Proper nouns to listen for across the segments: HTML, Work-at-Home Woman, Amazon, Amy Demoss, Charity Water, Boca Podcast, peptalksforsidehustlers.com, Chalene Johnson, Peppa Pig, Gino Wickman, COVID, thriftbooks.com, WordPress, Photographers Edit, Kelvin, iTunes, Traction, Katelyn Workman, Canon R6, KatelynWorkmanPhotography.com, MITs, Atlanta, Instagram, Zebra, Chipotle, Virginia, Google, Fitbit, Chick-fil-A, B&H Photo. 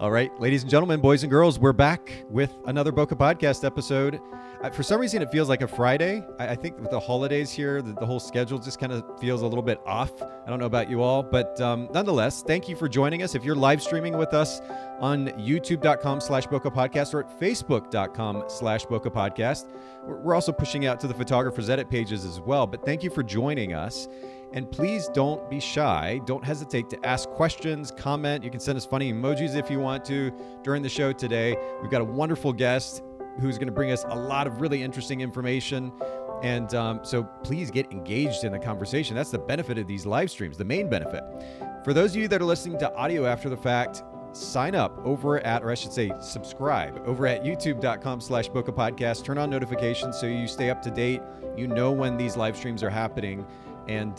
All right, ladies and gentlemen, boys and girls, we're back with another Boca Podcast episode. For some reason, it feels like a Friday. I think with the holidays here, the whole schedule just kind of feels a little bit off. I don't know about you all, but nonetheless, thank you for joining us. If you're live streaming with us on youtube.com/Boca Podcast or at facebook.com/Boca Podcast, we're also pushing out to the Photographers Edit pages as well. But thank you for joining us. And please don't be shy. Don't hesitate to ask questions, comment. You can send us funny emojis if you want to. During the show today, we've got a wonderful guest who's going to bring us a lot of really interesting information. And so please get engaged in the conversation. That's the benefit of these live streams, the main benefit. For those of you that are listening to audio after the fact, sign up over at, or I should say subscribe, over at youtube.com/Boca Podcast. Turn on notifications so you stay up to date. You know when these live streams are happening. And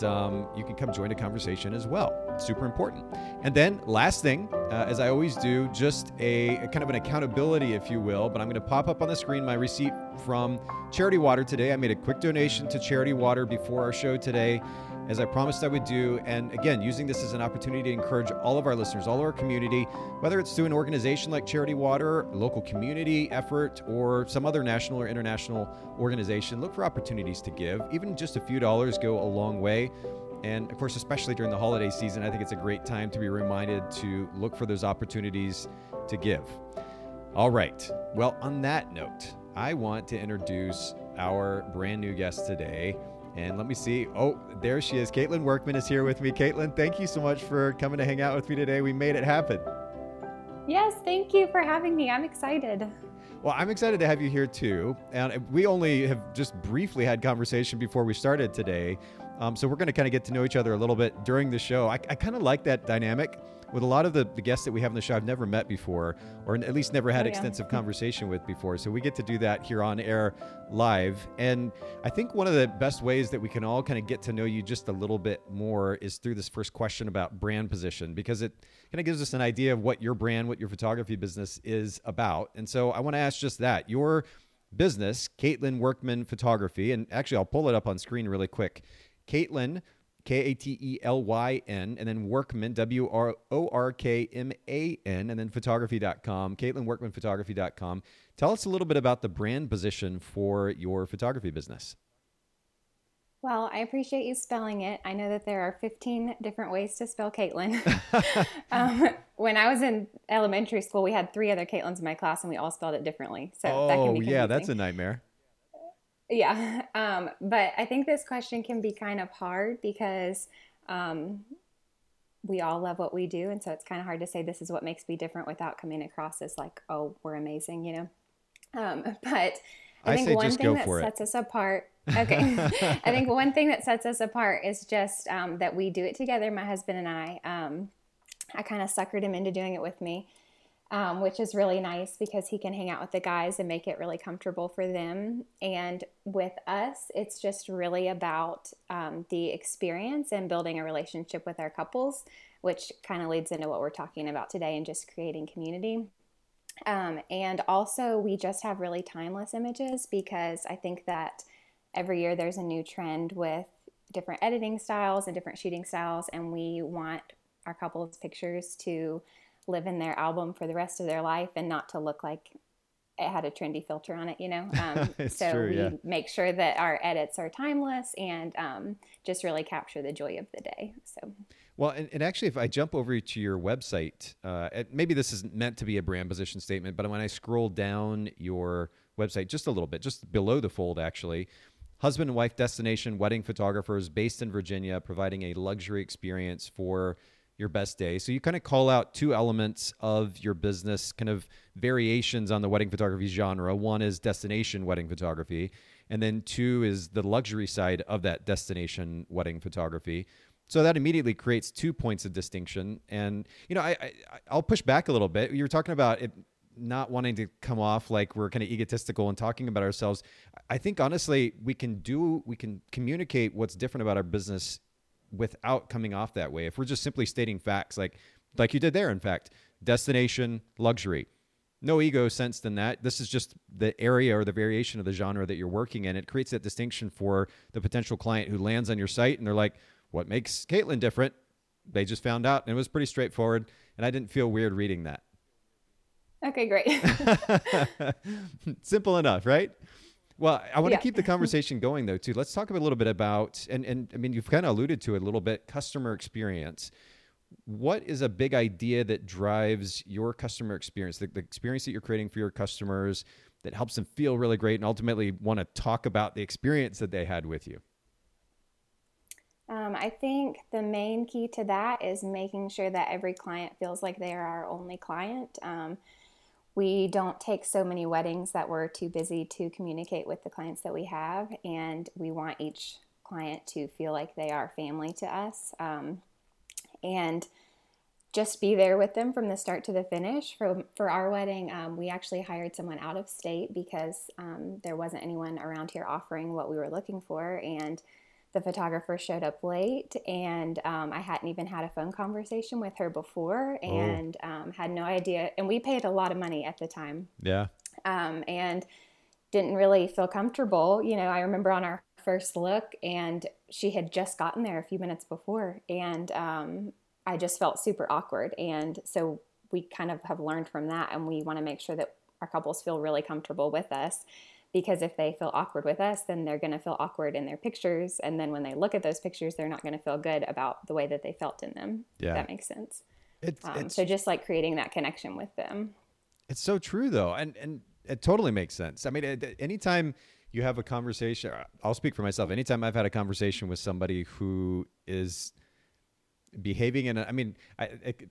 you can come join a conversation as well. It's super important. And then last thing, as I always do, just a kind of an accountability, if you will, but I'm going to pop up on the screen my receipt from Charity Water today. I made a quick donation to Charity Water before our show today, as I promised I would do. And again, using this as an opportunity to encourage all of our listeners, all of our community, whether it's through an organization like Charity Water, local community effort, or some other national or international organization, look for opportunities to give. Even just a few dollars go a long way. And of course, especially during the holiday season, I think it's a great time to be reminded to look for those opportunities to give. All right. Well, on that note, I want to introduce our brand new guest today. And let me see. Oh, there she is. Katelyn Workman is here with me. Katelyn, thank you so much for coming to hang out with me today. We made it happen. Yes, thank you for having me. I'm excited. Well, I'm excited to have you here too. And we only have just briefly had conversation before we started today. So we're going to kind of get to know each other a little bit during the show. I kind of like that dynamic. With a lot of the guests that we have on the show, I've never met before, or at least never had extensive conversation with before. So we get to do that here on air live. And I think one of the best ways that we can all kind of get to know you just a little bit more is through this first question about brand position, because it kind of gives us an idea of what your brand, what your photography business is about. And so I want to ask just that. Your business, Katelyn Workman Photography, and actually I'll pull it up on screen really quick. Katelyn, Katelyn, and then Workman, Workman, and then photography.com, KatelynWorkmanPhotography.com. Tell us a little bit about the brand position for your photography business. Well, I appreciate you spelling it. I know that there are 15 different ways to spell Katelyn. When I was in elementary school, we had three other Katelyns in my class, and we all spelled it differently. So that can be confusing. Yeah, that's a nightmare. Yeah. But I think this question can be kind of hard because we all love what we do. And so it's kind of hard to say this is what makes me different without coming across as like, oh, we're amazing, you know. But I think one thing that sets us apart. Okay. I think one thing that sets us apart is just that we do it together, my husband and I. I kind of suckered him into doing it with me, which is really nice because he can hang out with the guys and make it really comfortable for them. And with us, it's just really about the experience and building a relationship with our couples, which kind of leads into what we're talking about today and just creating community. And also, we just have really timeless images because I think that every year there's a new trend with different editing styles and different shooting styles, and we want our couples' pictures to live in their album for the rest of their life and not to look like it had a trendy filter on it, you know? So true, we make sure that our edits are timeless and just really capture the joy of the day. So, well, and actually if I jump over to your website, maybe this isn't meant to be a brand position statement, but when I scroll down your website just a little bit, just below the fold actually, husband and wife destination, wedding photographers based in Virginia, providing a luxury experience for your best day. So you kind of call out two elements of your business, kind of variations on the wedding photography genre. One is destination wedding photography, and then two is the luxury side of that destination wedding photography. So that immediately creates 2 points of distinction. And, you know, I'll push back a little bit. You were talking about it not wanting to come off like we're kind of egotistical and talking about ourselves. I think honestly, we can communicate what's different about our business without coming off that way. If we're just simply stating facts, like you did there, in fact, destination, luxury, no ego sense than that. This is just the area or the variation of the genre that you're working in. It creates that distinction for the potential client who lands on your site and they're like, what makes Katelyn different? They just found out, and it was pretty straightforward. And I didn't feel weird reading that. Okay, great. Simple enough, right? Well, I want to keep the conversation going though, too. Let's talk a little bit about, and I mean, you've kind of alluded to it a little bit, customer experience. What is a big idea that drives your customer experience, the experience that you're creating for your customers that helps them feel really great and ultimately want to talk about the experience that they had with you? I think the main key to that is making sure that every client feels like they are our only client. We don't take so many weddings that we're too busy to communicate with the clients that we have, and we want each client to feel like they are family to us, and just be there with them from the start to the finish. For our wedding, we actually hired someone out of state because there wasn't anyone around here offering what we were looking for, and the photographer showed up late, and I hadn't even had a phone conversation with her before, and had no idea. And we paid a lot of money at the time. Yeah. And didn't really feel comfortable. You know, I remember on our first look, and she had just gotten there a few minutes before, and I just felt super awkward. And so we kind of have learned from that, and we want to make sure that our couples feel really comfortable with us. Because if they feel awkward with us, then they're going to feel awkward in their pictures. And then when they look at those pictures, they're not going to feel good about the way that they felt in them. Yeah. If that makes sense. So just like creating that connection with them. It's so true though. And it totally makes sense. I mean, anytime you have a conversation, I'll speak for myself. Anytime I've had a conversation with somebody who is behaving in,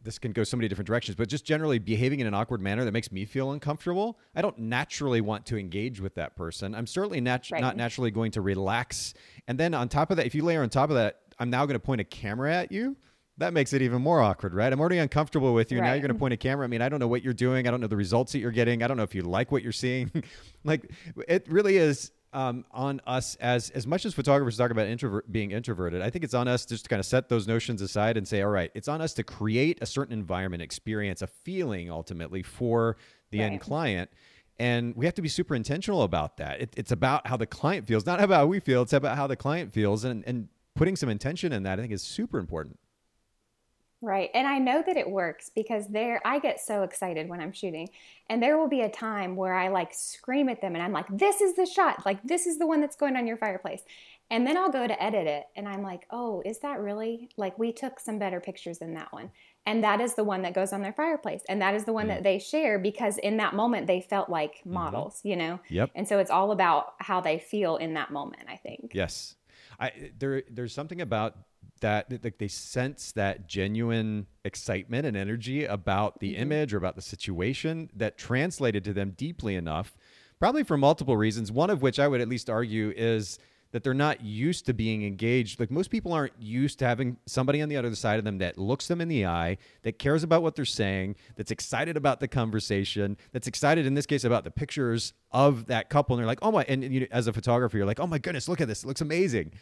this can go so many different directions, but just generally behaving in an awkward manner that makes me feel uncomfortable, I don't naturally want to engage with that person. I'm certainly not naturally going to relax. And then on top of that, if you layer on top of that, I'm now going to point a camera at you. That makes it even more awkward, right? I'm already uncomfortable with you. Right. Now you're going to point a camera. I mean, I don't know what you're doing. I don't know the results that you're getting. I don't know if you like what you're seeing. Like, it really is on us as much as photographers talk about being introverted. I think it's on us just to kind of set those notions aside and say, all right, it's on us to create a certain environment, experience, a feeling ultimately for the end client. And we have to be super intentional about that. It's about how the client feels, not about how we feel. It's about how the client feels, and putting some intention in that, I think, is super important. Right. And I know that it works because I get so excited when I'm shooting, and there will be a time where I like scream at them and I'm like, this is the shot. Like, this is the one that's going on your fireplace. And then I'll go to edit it and I'm like, oh, is that really? Like, we took some better pictures than that one. And that is the one that goes on their fireplace. And that is the one that they share because in that moment they felt like models, you know? Yep. And so it's all about how they feel in that moment, I think. Yes. There's something about that, like, they sense that genuine excitement and energy about the image or about the situation that translated to them deeply enough, probably for multiple reasons, one of which I would at least argue is that they're not used to being engaged. Like, most people aren't used to having somebody on the other side of them that looks them in the eye, that cares about what they're saying, that's excited about the conversation, that's excited in this case about the pictures of that couple. And they're like, oh my, and you, as a photographer, you're like, oh my goodness, look at this. It looks amazing.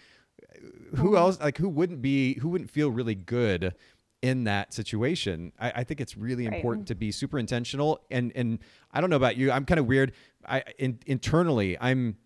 Who else, like, who wouldn't feel really good in that situation? I think it's really important to be super intentional. And I don't know about you, I'm kind of weird. Internally, I'm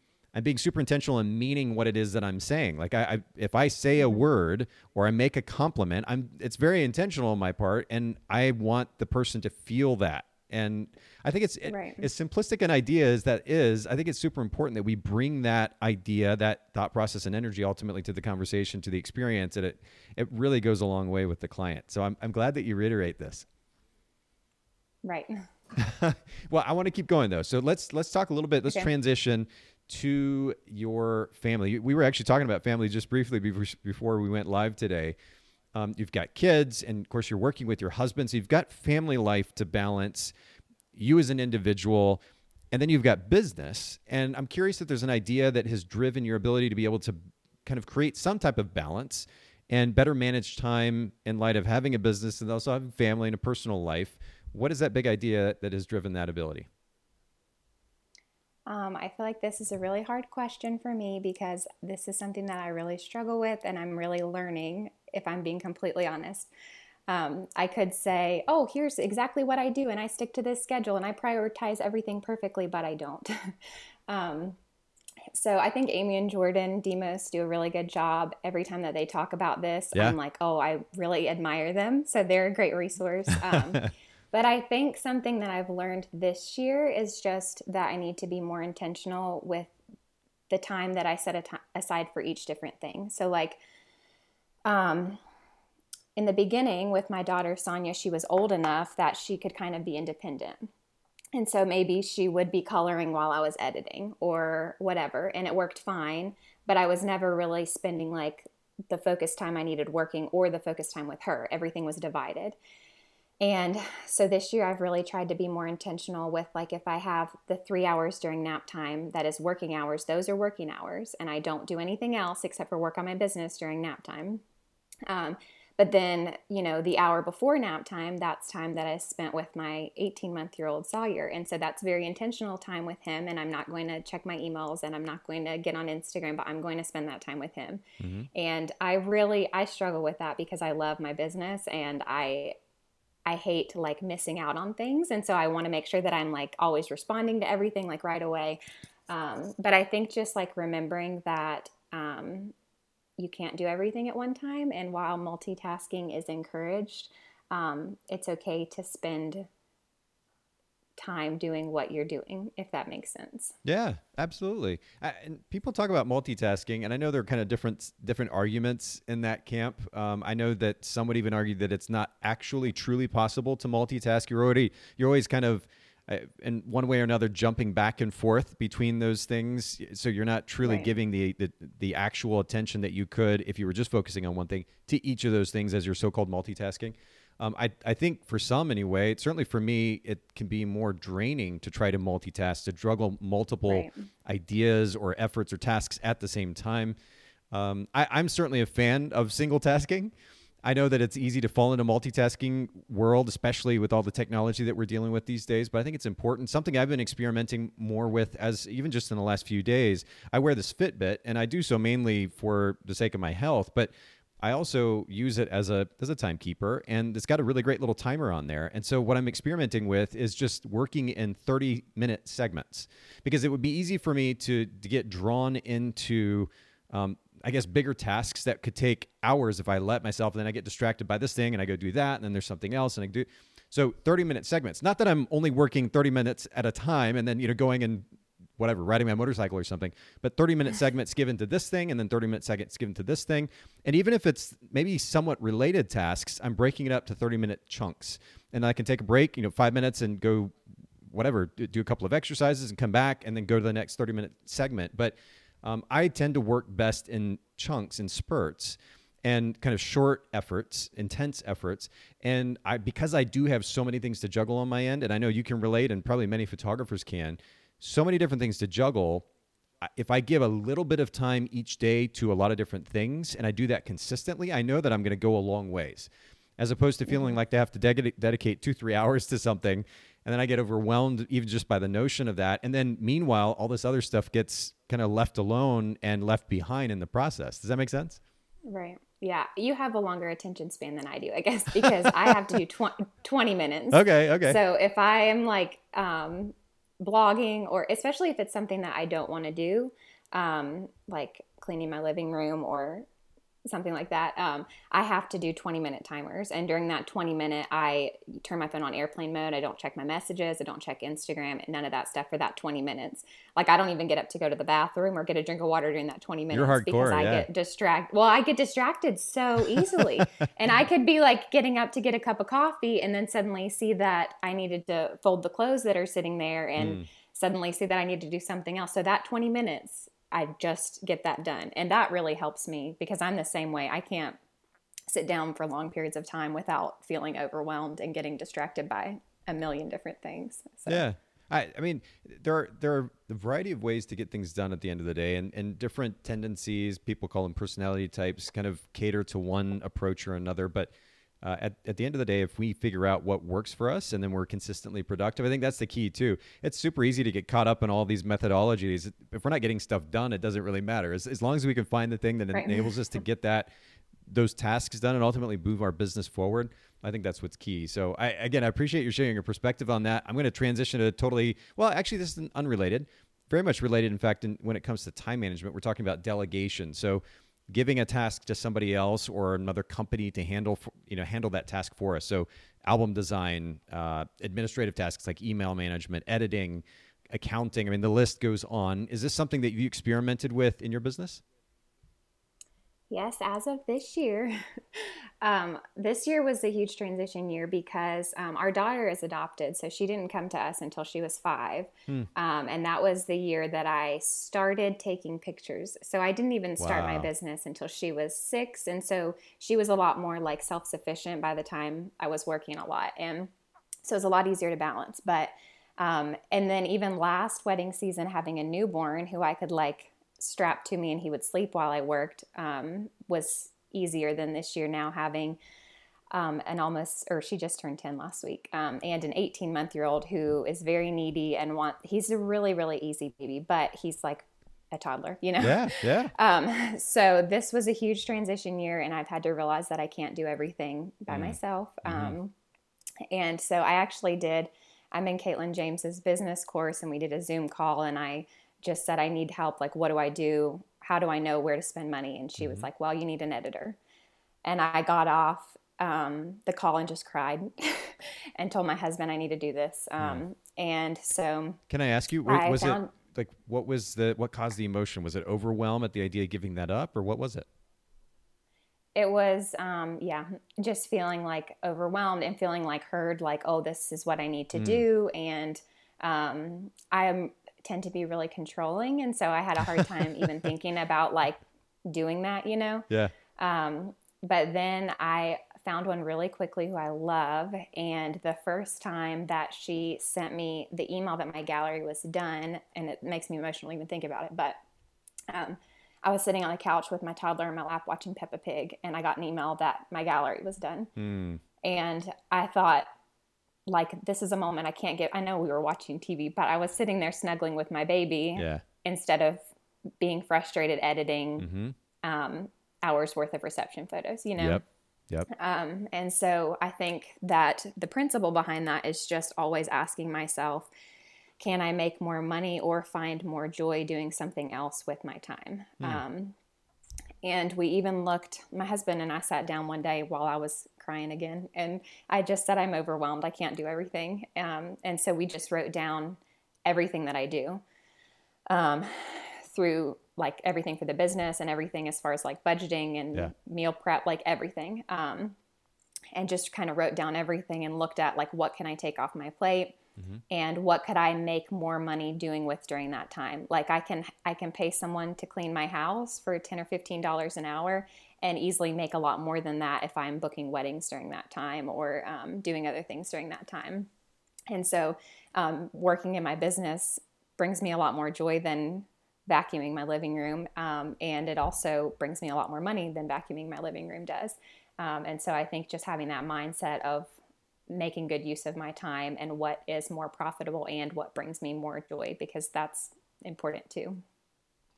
being super intentional in meaning what it is that I'm saying. Like, if I say a word or I make a compliment, it's very intentional on my part, and I want the person to feel that. And I think it's as simplistic an idea as that is, I think it's super important that we bring that idea, that thought process and energy ultimately to the conversation, to the experience, and it really goes a long way with the client. So I'm glad that you reiterate this. Right. Well, I want to keep going though. So let's talk a little bit. Let's transition to your family. We were actually talking about family just briefly before we went live today. You've got kids, and of course you're working with your husband. So you've got family life to balance, you as an individual, and then you've got business. And I'm curious if there's an idea that has driven your ability to be able to kind of create some type of balance and better manage time in light of having a business and also having family and a personal life. What is that big idea that has driven that ability? I feel like this is a really hard question for me because this is something that I really struggle with, and I'm really learning, if I'm being completely honest. I could say, oh, here's exactly what I do, and I stick to this schedule, and I prioritize everything perfectly, but I don't. So I think Amy and Jordan Demoss do a really good job every time that they talk about this. Yeah. I'm like, oh, I really admire them. So they're a great resource. But I think something that I've learned this year is just that I need to be more intentional with the time that I set aside for each different thing. So like, in the beginning with my daughter, Sonia, she was old enough that she could kind of be independent. And so maybe she would be coloring while I was editing or whatever, and it worked fine, but I was never really spending like the focus time I needed working or the focus time with her. Everything was divided. And so this year I've really tried to be more intentional with like, if I have the 3 hours during nap time that is working hours, those are working hours, and I don't do anything else except for work on my business during nap time. But then, you know, the hour before nap time, that's time that I spent with my 18-month-year-old Sawyer. And so that's very intentional time with him, and I'm not going to check my emails and I'm not going to get on Instagram, but I'm going to spend that time with him. Mm-hmm. And I struggle with that because I love my business and I hate like missing out on things. And so I want to make sure that I'm like always responding to everything like right away. But I think just like remembering that, you can't do everything at one time. And while multitasking is encouraged, it's okay to spend time doing what you're doing, if that makes sense. Yeah, absolutely. And people talk about multitasking, and I know there are kind of different arguments in that camp. I know that some would even argue that it's not actually truly possible to multitask. You're always kind of, in one way or another, jumping back and forth between those things. So you're not truly giving the actual attention that you could, if you were just focusing on one thing, to each of those things as your so-called multitasking. I think for some anyway, certainly for me, it can be more draining to try to multitask, to juggle multiple ideas or efforts or tasks at the same time. I'm certainly a fan of single tasking. I know that it's easy to fall into multitasking world, especially with all the technology that we're dealing with these days, but I think it's important. Something I've been experimenting more with, as even just in the last few days, I wear this Fitbit, and I do so mainly for the sake of my health, but I also use it as a timekeeper, and it's got a really great little timer on there. And so what I'm experimenting with is just working in 30-minute segments, because it would be easy for me to get drawn into I guess bigger tasks that could take hours if I let myself, and then I get distracted by this thing and I go do that, and then there's something else and I do. So 30-minute segments, not that I'm only working 30 minutes at a time and then, going and whatever, riding my motorcycle or something, but 30-minute segments given to this thing and then 30-minute segments given to this thing. And even if it's maybe somewhat related tasks, I'm breaking it up to 30-minute chunks, and I can take a break, 5 minutes, and go whatever, do a couple of exercises and come back and then go to the next 30-minute segment. But I tend to work best in chunks and spurts and kind of short efforts, intense efforts. And because I do have so many things to juggle on my end, and I know you can relate, and probably many photographers can, so many different things to juggle. If I give a little bit of time each day to a lot of different things, and I do that consistently, I know that I'm going to go a long ways, as opposed to feeling like they have to dedicate 2-3 hours to something. And then I get overwhelmed even just by the notion of that. And then meanwhile, all this other stuff gets kind of left alone and left behind in the process. Does that make sense? Right. Yeah. You have a longer attention span than I do, I guess, because I have to do 20 minutes. Okay. So if I am like blogging, or especially if it's something that I don't want to do, like cleaning my living room or something like that, I have to do 20-minute timers. And during that 20-minute, I turn my phone on airplane mode. I don't check my messages. I don't check Instagram, and none of that stuff for that 20 minutes. Like, I don't even get up to go to the bathroom or get a drink of water during that 20 minutes. You're hardcore, because I get distracted so easily. And I could be like getting up to get a cup of coffee and then suddenly see that I needed to fold the clothes that are sitting there, and suddenly see that I need to do something else. So that 20 minutes, I just get that done. And that really helps me, because I'm the same way. I can't sit down for long periods of time without feeling overwhelmed and getting distracted by a million different things. So. Yeah. I mean, there are a variety of ways to get things done at the end of the day, and different tendencies, people call them personality types, kind of cater to one approach or another. But at the end of the day, if we figure out what works for us and then we're consistently productive, I think that's the key too. It's super easy to get caught up in all these methodologies. If we're not getting stuff done, it doesn't really matter. As long as we can find the thing that enables us to get those tasks done and ultimately move our business forward, I think that's what's key. So I appreciate you sharing your perspective on that. I'm going to transition to this is unrelated, very much related. In fact, when it comes to time management, we're talking about delegation. So giving a task to somebody else or another company to handle that task for us. So album design, administrative tasks like email management, editing, accounting. I mean, the list goes on. Is this something that you experimented with in your business? Yes, as of this year. This year was a huge transition year because our daughter is adopted, so she didn't come to us until she was 5. And that was the year that I started taking pictures. So I didn't even start my business until she was 6. And so she was a lot more like self-sufficient by the time I was working a lot. And so it was a lot easier to balance. But and then even last wedding season, having a newborn who I could like strapped to me and he would sleep while I worked, was easier than this year now having, she just turned 10 last week, and an 18-month-old who is very needy and he's a really, really easy baby, but he's like a toddler, you know? Yeah, yeah. So this was a huge transition year and I've had to realize that I can't do everything by myself. And so I actually I'm in Katelyn James's business course and we did a Zoom call and I just said, I need help. Like, what do I do? How do I know where to spend money? And she was like, well, you need an editor. And I got off the call and just cried and told my husband I need to do this. And so can I ask you, what caused the emotion? Was it overwhelm at the idea of giving that up or what was it? It was, just feeling like overwhelmed and feeling like heard, like, oh, this is what I need to do. And I tend to be really controlling. And so I had a hard time even thinking about like doing that, you know? Yeah. But then I found one really quickly who I love. And the first time that she sent me the email that my gallery was done, and it makes me emotional even think about it. But I was sitting on a couch with my toddler in my lap watching Peppa Pig. And I got an email that my gallery was done. And I thought, like, this is a moment I know we were watching TV, but I was sitting there snuggling with my baby instead of being frustrated editing hours worth of reception photos, you know? Yep. And so I think that the principle behind that is just always asking myself, can I make more money or find more joy doing something else with my time? And we even my husband and I sat down one day while I was crying again. And I just said, I'm overwhelmed. I can't do everything. And so we just wrote down everything that I do, through like everything for the business and everything as far as like budgeting and meal prep, like everything. And just kind of wrote down everything and looked at like, what can I take off my plate? And what could I make more money doing with during that time? Like I can pay someone to clean my house for $10 or $15 an hour and easily make a lot more than that if I'm booking weddings during that time or doing other things during that time. And so working in my business brings me a lot more joy than vacuuming my living room. And it also brings me a lot more money than vacuuming my living room does. And so I think just having that mindset of making good use of my time and what is more profitable and what brings me more joy, because that's important too.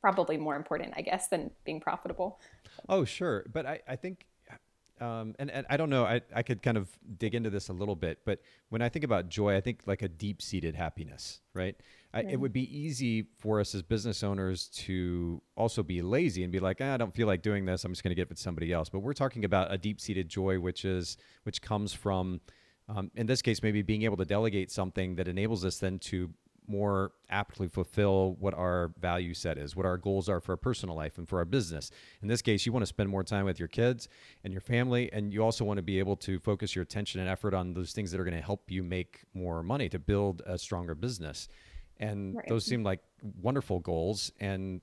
Probably more important, I guess, than being profitable. Oh, sure. But I think, and I don't know, I could kind of dig into this a little bit, but when I think about joy, I think like a deep-seated happiness, right? It would be easy for us as business owners to also be lazy and be like, I don't feel like doing this. I'm just going to get with somebody else. But we're talking about a deep-seated joy, which comes from, in this case, maybe being able to delegate something that enables us then to more aptly fulfill what our value set is, what our goals are for our personal life and for our business. In this case, you want to spend more time with your kids and your family, and you also want to be able to focus your attention and effort on those things that are going to help you make more money to build a stronger business. And those seem like wonderful goals. And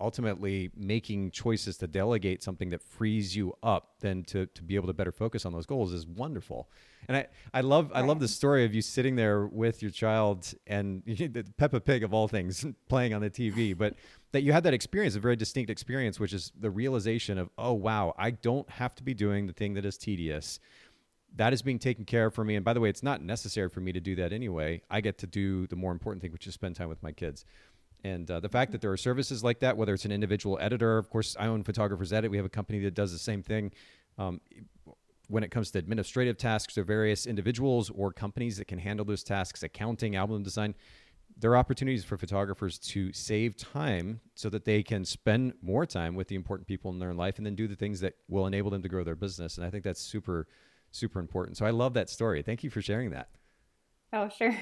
ultimately, making choices to delegate something that frees you up then to be able to better focus on those goals is wonderful. And I love the story of you sitting there with your child and the Peppa Pig of all things playing on the TV, but that you had that experience, a very distinct experience, which is the realization of, oh, wow, I don't have to be doing the thing that is tedious. That is being taken care of for me. And by the way, it's not necessary for me to do that anyway. I get to do the more important thing, which is spend time with my kids. And the fact that there are services like that, whether it's an individual editor, of course, I own Photographers Edit. We have a company that does the same thing. When it comes to administrative tasks, there are various individuals or companies that can handle those tasks, accounting, album design. There are opportunities for photographers to save time so that they can spend more time with the important people in their life and then do the things that will enable them to grow their business. And I think that's super, super important. So I love that story. Thank you for sharing that. Oh, sure.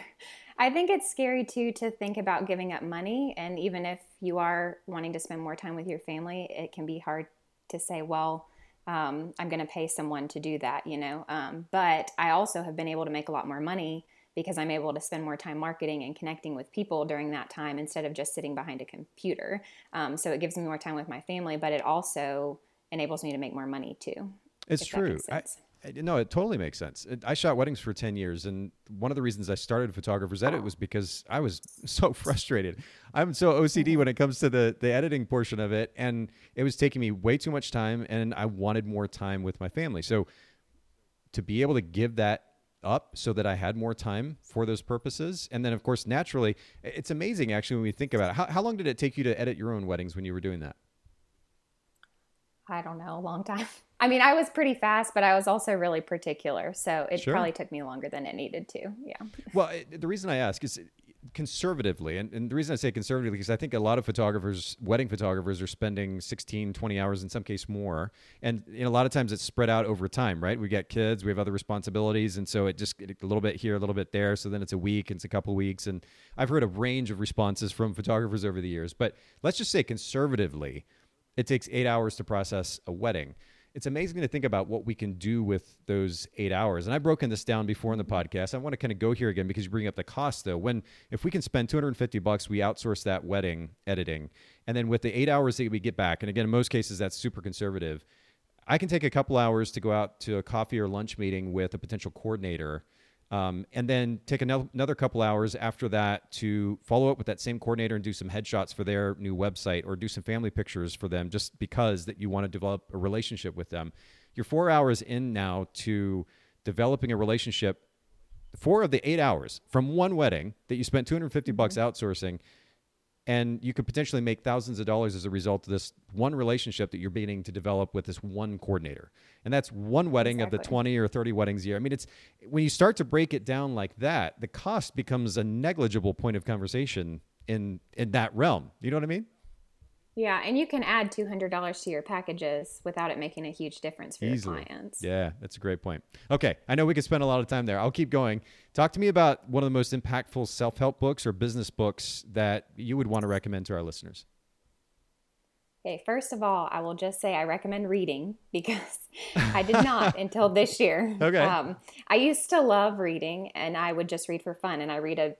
I think it's scary too to think about giving up money. And even if you are wanting to spend more time with your family, it can be hard to say, well, I'm going to pay someone to do that, you know? But I also have been able to make a lot more money because I'm able to spend more time marketing and connecting with people during that time instead of just sitting behind a computer. So it gives me more time with my family, but it also enables me to make more money too. It's true. No, it totally makes sense. I shot weddings for 10 years. And one of the reasons I started Photographers Edit was because I was so frustrated. I'm so OCD when it comes to the editing portion of it. And it was taking me way too much time and I wanted more time with my family. So to be able to give that up so that I had more time for those purposes. And then of course, naturally, it's amazing actually when we think about it. How long did it take you to edit your own weddings when you were doing that? I don't know, a long time. I mean, I was pretty fast, but I was also really particular. So it probably took me longer than it needed to. Yeah. Well, the reason I ask is conservatively, and the reason I say conservatively is I think a lot of photographers, wedding photographers, are spending 16, 20 hours, in some case more. And a lot of times it's spread out over time, right? We got kids, we have other responsibilities. And so it just a little bit here, a little bit there. So then it's a week, it's a couple of weeks. And I've heard a range of responses from photographers over the years. But let's just say conservatively, it takes 8 hours to process a wedding. It's amazing to think about what we can do with those 8 hours. And I've broken this down before in the podcast. I want to kind of go here again because you bring up the cost though. If we can spend $250, we outsource that wedding editing. And then with the 8 hours that we get back, and again, in most cases, that's super conservative. I can take a couple hours to go out to a coffee or lunch meeting with a potential coordinator. And then take another couple hours after that to follow up with that same coordinator and do some headshots for their new website or do some family pictures for them just because that you want to develop a relationship with them. You're 4 hours in now to developing a relationship, 4 of the 8 hours from one wedding that you spent $250 outsourcing, and you could potentially make thousands of dollars as a result of this one relationship that you're beginning to develop with this one coordinator. And that's one wedding of the 20 or 30 weddings a year. I mean, it's when you start to break it down like that, the cost becomes a negligible point of conversation in that realm. You know what I mean? Yeah. And you can add $200 to your packages without it making a huge difference for your clients. Yeah, that's a great point. Okay. I know we could spend a lot of time there. I'll keep going. Talk to me about one of the most impactful self-help books or business books that you would want to recommend to our listeners. Okay. First of all, I will just say I recommend reading because I did not until this year. Okay. I used to love reading and I would just read for fun. And I read a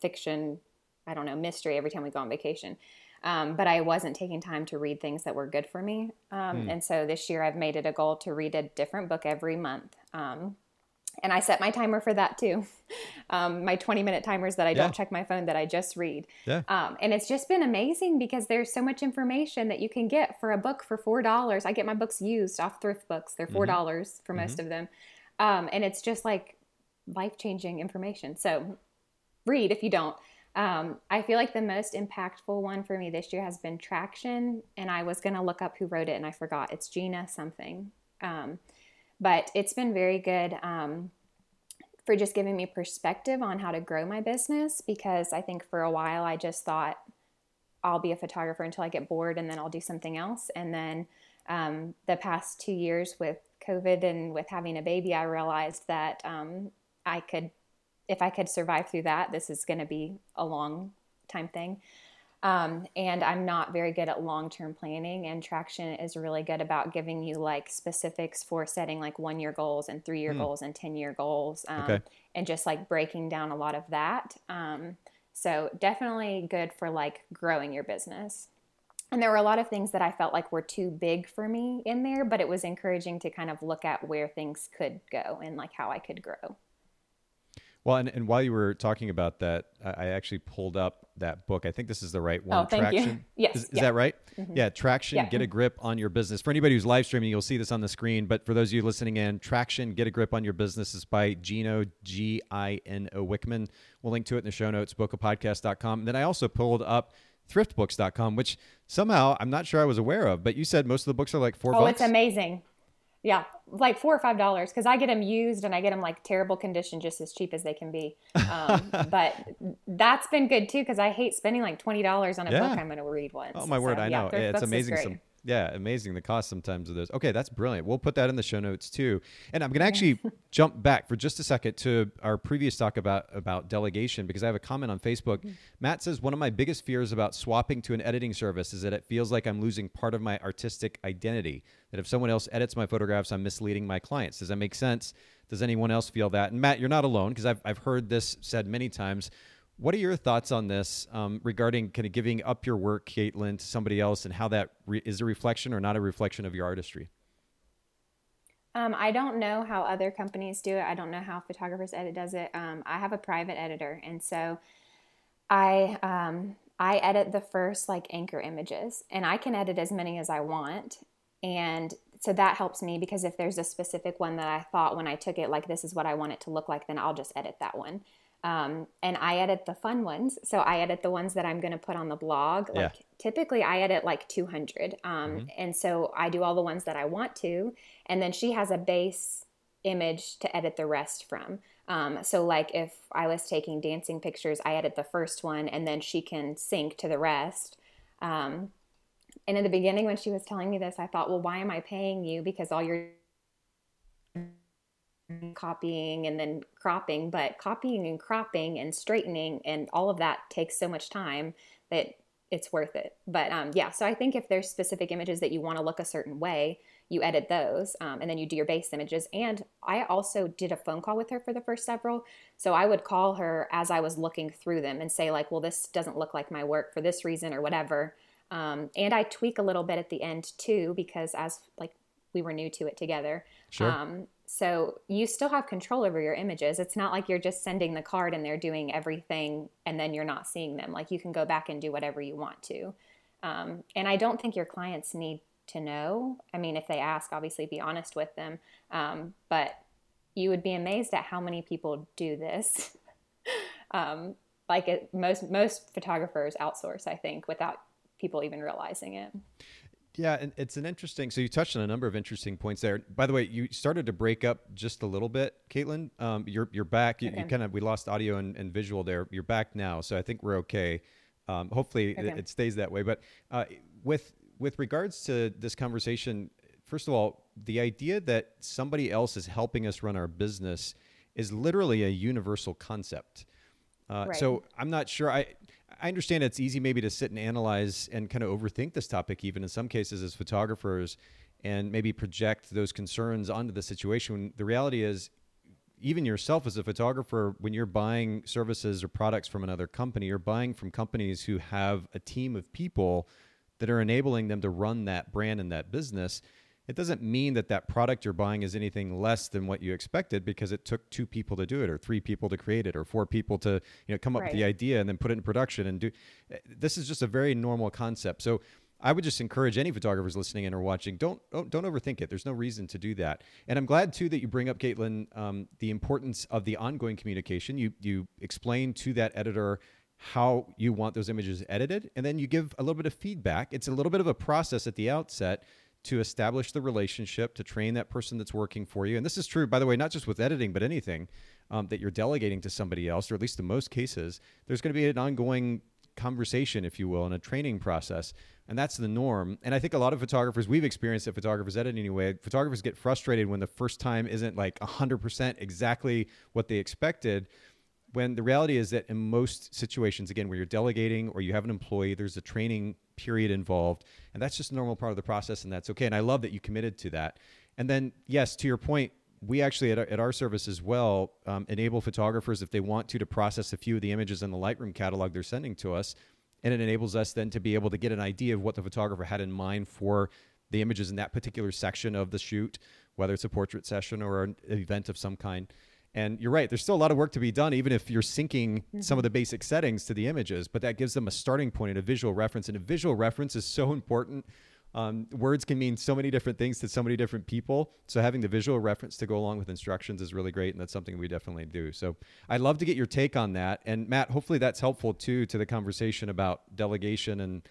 fiction, I don't know, mystery every time we go on vacation. But I wasn't taking time to read things that were good for me. And so this year I've made it a goal to read a different book every month. And I set my timer for that too. My 20-minute timers that I don't check my phone that I just read. Yeah. And it's just been amazing because there's so much information that you can get for a book for $4. I get my books used off thrift books. They're $4 for most of them. And it's just like life-changing information. So read if you don't. I feel like the most impactful one for me this year has been Traction, and I was going to look up who wrote it and I forgot. It's Gina something. But it's been very good for just giving me perspective on how to grow my business, because I think for a while I just thought I'll be a photographer until I get bored and then I'll do something else. And then the past 2 years with COVID and with having a baby, I realized that if I could survive through that, this is going to be a long time thing. And I'm not very good at long-term planning, and Traction is really good about giving you like specifics for setting like 1-year goals and 3-year goals and 10-year goals. And just like breaking down a lot of that. So definitely good for like growing your business. And there were a lot of things that I felt like were too big for me in there, but it was encouraging to kind of look at where things could go and like how I could grow. Well, and while you were talking about that, I actually pulled up that book. I think this is the right one. Oh, thank Traction. You. Yes. Is that right? Yeah. Traction, Get a Grip on Your Business. For anybody who's live streaming, you'll see this on the screen. But for those of you listening in, Traction, Get a Grip on Your Business is by Gino Wickman. We'll link to it in the show notes, bocapodcast.com. And then I also pulled up thriftbooks.com, which somehow I'm not sure I was aware of, but you said most of the books are like $4. Oh, it's amazing. Yeah, like $4 or $5, because I get them used and I get them like terrible condition, just as cheap as they can be. But that's been good too, because I hate spending like $20 on a book I'm going to read once. Oh my word, I know. Yeah, it's amazing. Some Yeah, amazing the cost sometimes of those. Okay, that's brilliant. We'll put that in the show notes too. And I'm going to actually jump back for just a second to our previous talk about delegation, because I have a comment on Facebook. Mm-hmm. Matt says, one of my biggest fears about swapping to an editing service is that it feels like I'm losing part of my artistic identity, that if someone else edits my photographs, I'm misleading my clients. Does that make sense? Does anyone else feel that? And Matt, you're not alone, because I've heard this said many times. What are your thoughts on this regarding kind of giving up your work, Katelyn, to somebody else, and how that is a reflection or not a reflection of your artistry? I don't know how other companies do it. I don't know how Photographers Edit does it. I have a private editor, and so I edit the first like anchor images, and I can edit as many as I want, and so that helps me, because if there's a specific one that I thought when I took it, like, this is what I want it to look like, then I'll just edit that one. And I edit the fun ones. So I edit the ones that I'm going to put on the blog. Like typically I edit like 200. Mm-hmm. And so I do all the ones that I want to, and then she has a base image to edit the rest from. So like if I was taking dancing pictures, I edit the first one and then she can sync to the rest. And in the beginning when she was telling me this, I thought, well, why am I paying you? Because all you're copying and then cropping, but copying and cropping and straightening and all of that takes so much time that it's worth it. But so I think if there's specific images that you want to look a certain way, you edit those and then you do your base images. And I also did a phone call with her for the first several. So I would call her as I was looking through them and say like, well, this doesn't look like my work for this reason or whatever. And I tweak a little bit at the end too, because as like we were new to it together. Sure. So you still have control over your images. It's not like you're just sending the card and they're doing everything and then you're not seeing them. Like you can go back and do whatever you want to. And I don't think your clients need to know. I mean, if they ask, obviously be honest with them. But you would be amazed at how many people do this. Most photographers outsource, I think, without people even realizing it. Yeah, and it's an interesting, so you touched on a number of interesting points there. By the way, you started to break up just a little bit, Katelyn. You're back. You kind of, we lost audio and visual there. You're back now, so I think we're okay. Hopefully it stays that way. But with regards to this conversation, first of all, the idea that somebody else is helping us run our business is literally a universal concept. So I'm not sure. I understand it's easy maybe to sit and analyze and kind of overthink this topic, even in some cases as photographers, and maybe project those concerns onto the situation. The reality is, even yourself as a photographer, when you're buying services or products from another company, you're buying from companies who have a team of people that are enabling them to run that brand and that business. It doesn't mean that that product you're buying is anything less than what you expected, because it took 2 people to do it, or 3 people to create it, or 4 people to come up with the idea and then put it in production. And this is just a very normal concept. So I would just encourage any photographers listening in or watching, don't overthink it. There's no reason to do that. And I'm glad too that you bring up, Katelyn, the importance of the ongoing communication. You explain to that editor how you want those images edited, and then you give a little bit of feedback. It's a little bit of a process at the outset to establish the relationship, to train that person that's working for you. And this is true, by the way, not just with editing, but anything that you're delegating to somebody else, or at least in most cases, there's going to be an ongoing conversation, if you will, and a training process. And that's the norm. And I think a lot of photographers, we've experienced that Photographers Edit anyway, photographers get frustrated when the first time isn't like 100% exactly what they expected, when the reality is that in most situations, again, where you're delegating or you have an employee, there's a training period involved, and that's just a normal part of the process, and that's okay. And I love that you committed to that. And then, yes, to your point, we actually at our service as well enable photographers, if they want to process a few of the images in the Lightroom catalog they're sending to us, and it enables us then to be able to get an idea of what the photographer had in mind for the images in that particular section of the shoot, whether it's a portrait session or an event of some kind. And you're right, there's still a lot of work to be done, even if you're syncing some of the basic settings to the images, but that gives them a starting point and a visual reference. And a visual reference is so important. Words can mean so many different things to so many different people. So having the visual reference to go along with instructions is really great, and that's something we definitely do. So I'd love to get your take on that. And Matt, hopefully that's helpful too to the conversation about delegation and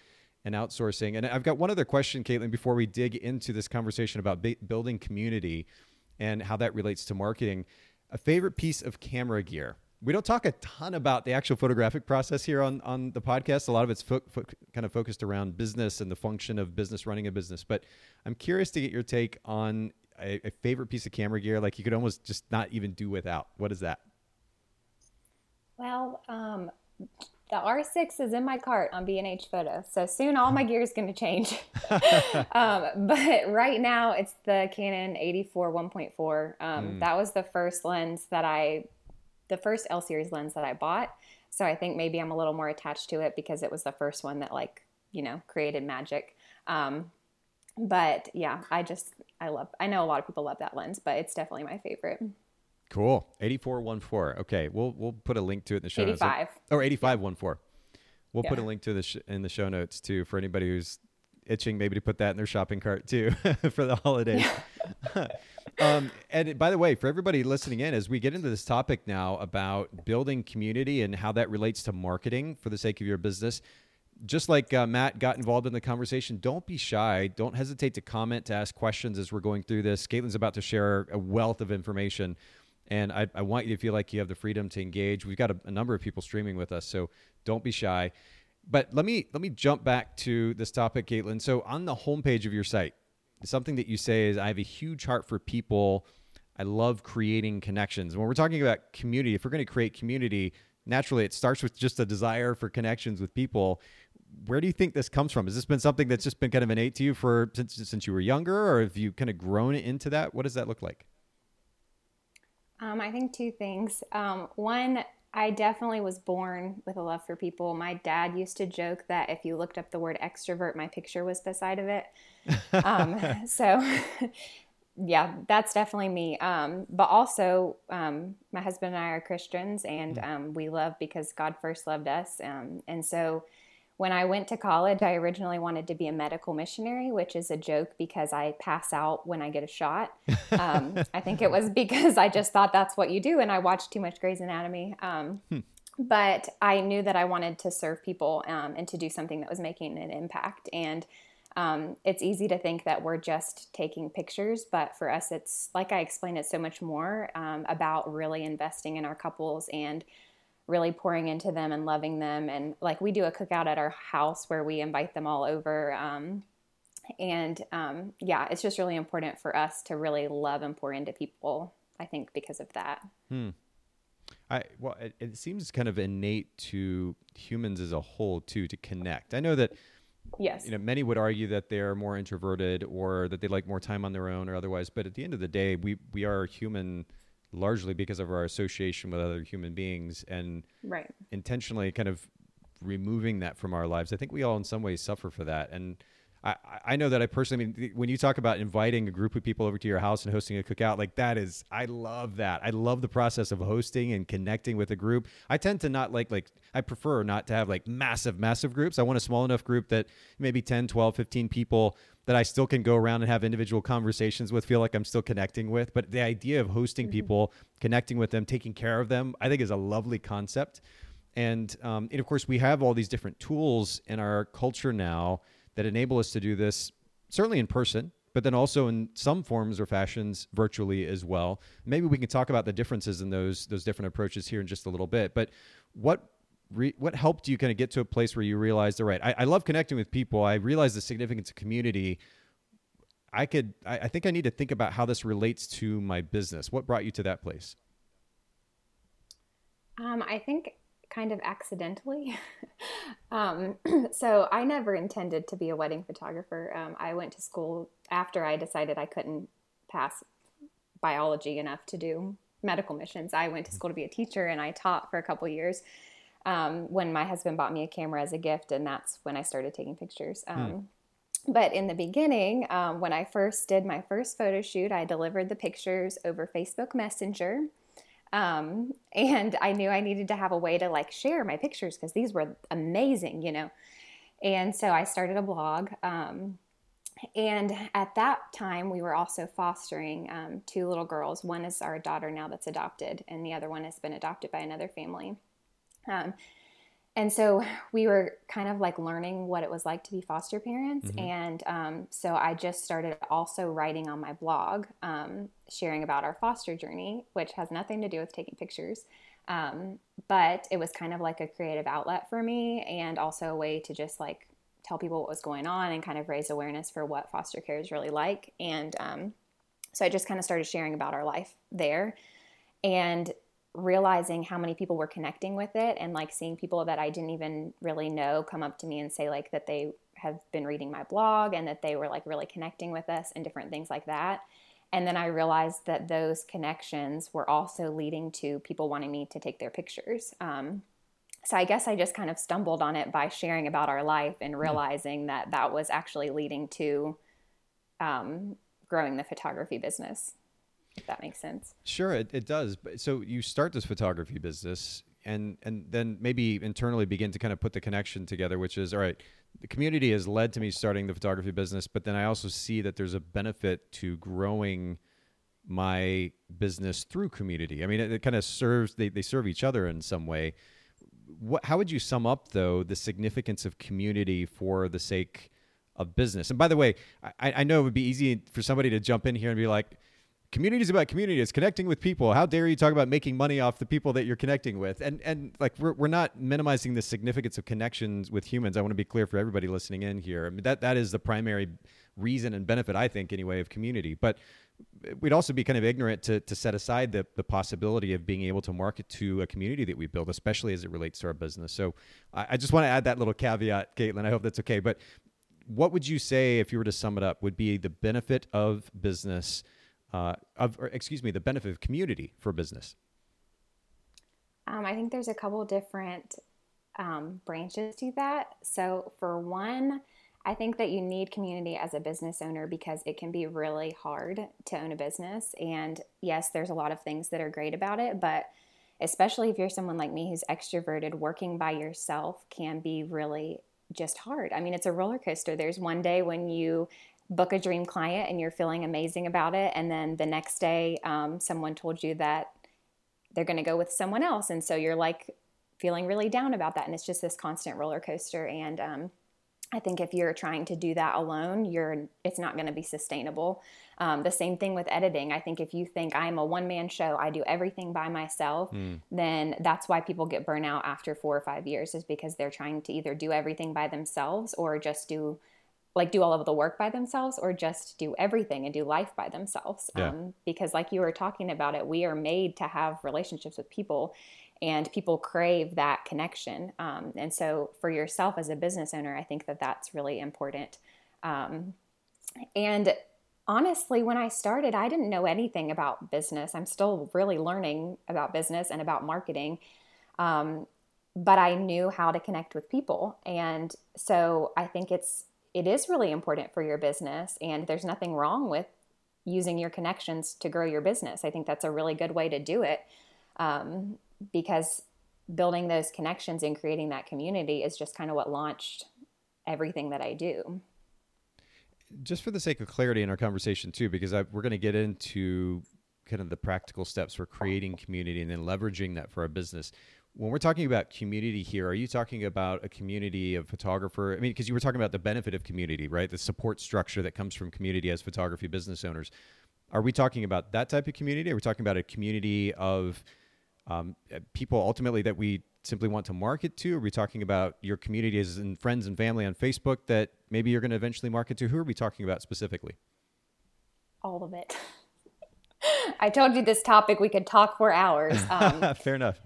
outsourcing. And I've got one other question, Katelyn, before we dig into this conversation about building community and how that relates to marketing. A favorite piece of camera gear We don't talk a ton about the actual photographic process here on the podcast. A lot of it's kind of focused around business and the function of business, running a business. But I'm curious to get your take on a favorite piece of camera gear, like you could almost just not even do without. What is that? Well, the R6 is in my cart on B&H Photo, so soon all my gear is going to change. But right now it's the Canon 85mm 1.4. That was the first lens that the first L series lens that I bought. So I think maybe I'm a little more attached to it because it was the first one that, like, you know, created magic. But yeah, I know a lot of people love that lens, but it's definitely my favorite. Cool. 85mm 1.4. Okay. We'll put a link to it in the show notes. 85mm 1.4. We'll put a link to this in the show notes too, for anybody who's itching maybe to put that in their shopping cart too for the holidays. And by the way, for everybody listening in, as we get into this topic now about building community and how that relates to marketing for the sake of your business, just like Matt got involved in the conversation, don't be shy. Don't hesitate to comment, to ask questions as we're going through this. Katelyn's about to share a wealth of information, and I want you to feel like you have the freedom to engage. We've got a number of people streaming with us, so don't be shy. But let me jump back to this topic, Katelyn. So on the homepage of your site, something that you say is, I have a huge heart for people. I love creating connections. When we're talking about community, if we're going to create community, naturally it starts with just a desire for connections with people. Where do you think this comes from? Has this been something that's just been kind of innate to you since you were younger, or have you kind of grown into that? What does that look like? I think two things. One, I definitely was born with a love for people. My dad used to joke that if you looked up the word extrovert, my picture was beside of it. So yeah, that's definitely me. But also, my husband and I are Christians, and we love because God first loved us. And so when I went to college, I originally wanted to be a medical missionary, which is a joke because I pass out when I get a shot. I think it was because I just thought that's what you do, and I watched too much Grey's Anatomy. But I knew that I wanted to serve people and to do something that was making an impact. And it's easy to think that we're just taking pictures, but for us, it's like I explained, it's so much more about really investing in our couples and really pouring into them and loving them. And like, we do a cookout at our house where we invite them all over. Yeah, it's just really important for us to really love and pour into people, I think, because of that. It seems kind of innate to humans as a whole too, to connect. I know that, yes, you know, many would argue that they're more introverted or that they like more time on their own or otherwise, but at the end of the day, we are human largely because of our association with other human beings, and intentionally kind of removing that from our lives. I think we all in some ways suffer for that. And I know that I personally, when you talk about inviting a group of people over to your house and hosting a cookout, like I love that. I love the process of hosting and connecting with a group. I tend to not like I prefer not to have like massive groups. I want a small enough group that maybe 10, 12, 15 people that I still can go around and have individual conversations with, feel like I'm still connecting with. But the idea of hosting people, connecting with them, taking care of them, I think is a lovely concept. And of course, we have all these different tools in our culture now that enable us to do this, certainly in person, but then also in some forms or fashions virtually as well. Maybe we can talk about the differences in those different approaches here in just a little bit. But what helped you kind of get to a place where you realized, all right, I love connecting with people. I realize the significance of community. I think I need to think about how this relates to my business. What brought you to that place? I think kind of accidentally. So I never intended to be a wedding photographer. I went to school after I decided I couldn't pass biology enough to do medical missions. I went to school to be a teacher, and I taught for a couple years. When my husband bought me a camera as a gift, and that's when I started taking pictures. But in the beginning, when I first did my first photo shoot, I delivered the pictures over Facebook Messenger. And I knew I needed to have a way to like share my pictures, 'cause these were amazing, you know? And so I started a blog, and at that time we were also fostering, two little girls. One is our daughter now that's adopted, and the other one has been adopted by another family. And so we were kind of like learning what it was like to be foster parents. Mm-hmm. And so I just started also writing on my blog, sharing about our foster journey, which has nothing to do with taking pictures. But it was kind of like a creative outlet for me, and also a way to just like tell people what was going on and kind of raise awareness for what foster care is really like. And so I just kind of started sharing about our life there. And realizing how many people were connecting with it, and like seeing people that I didn't even really know come up to me and say like that they have been reading my blog and that they were like really connecting with us and different things like that. And then I realized that those connections were also leading to people wanting me to take their pictures. So I guess I just kind of stumbled on it by sharing about our life and realizing that that was actually leading to growing the photography business. If that makes sense. Sure, it does. So you start this photography business and then maybe internally begin to kind of put the connection together, which is, all right, the community has led to me starting the photography business, but then I also see that there's a benefit to growing my business through community. I mean, it kind of serves, they serve each other in some way. How would you sum up, though, the significance of community for the sake of business? And by the way, I know it would be easy for somebody to jump in here and be like, community is about community. It's connecting with people. How dare you talk about making money off the people that you're connecting with? And like we're not minimizing the significance of connections with humans. I want to be clear for everybody listening in here. I mean, that is the primary reason and benefit, I think, anyway, of community. But we'd also be kind of ignorant to set aside the possibility of being able to market to a community that we build, especially as it relates to our business. So I just want to add that little caveat, Katelyn. I hope that's okay. But what would you say, if you were to sum it up, would be the benefit of business? The benefit of community for business? I think there's a couple different branches to that. So for one, I think that you need community as a business owner because it can be really hard to own a business. And yes, there's a lot of things that are great about it, but especially if you're someone like me who's extroverted, working by yourself can be really just hard. I mean, it's a roller coaster. There's one day when you book a dream client and you're feeling amazing about it. And then the next day, someone told you that they're going to go with someone else. And so you're like feeling really down about that. And it's just this constant roller coaster. And, I think if you're trying to do that alone, it's not going to be sustainable. The same thing with editing. I think if you think I'm a one-man show, I do everything by myself, then that's why people get burnout after 4 or 5 years, is because they're trying to either do everything by themselves or just do all of the work by themselves, or just do everything and do life by themselves. Yeah. Because like you were talking about it, we are made to have relationships with people, and people crave that connection. And so for yourself as a business owner, I think that that's really important. And honestly, when I started, I didn't know anything about business. I'm still really learning about business and about marketing. But I knew how to connect with people. And so I think it is really important for your business, and there's nothing wrong with using your connections to grow your business. I think that's a really good way to do it, because building those connections and creating that community is just kind of what launched everything that I do. Just for the sake of clarity in our conversation too, because we're going to get into kind of the practical steps for creating community and then leveraging that for our business. When we're talking about community here, are you talking about a community of photographer? I mean, because you were talking about the benefit of community, right? The support structure that comes from community as photography business owners. Are we talking about that type of community? Are we talking about a community of people ultimately that we simply want to market to? Are we talking about your community as in friends and family on Facebook that maybe you're going to eventually market to? Who are we talking about specifically? All of it. I told you this topic, we could talk for hours. Fair enough.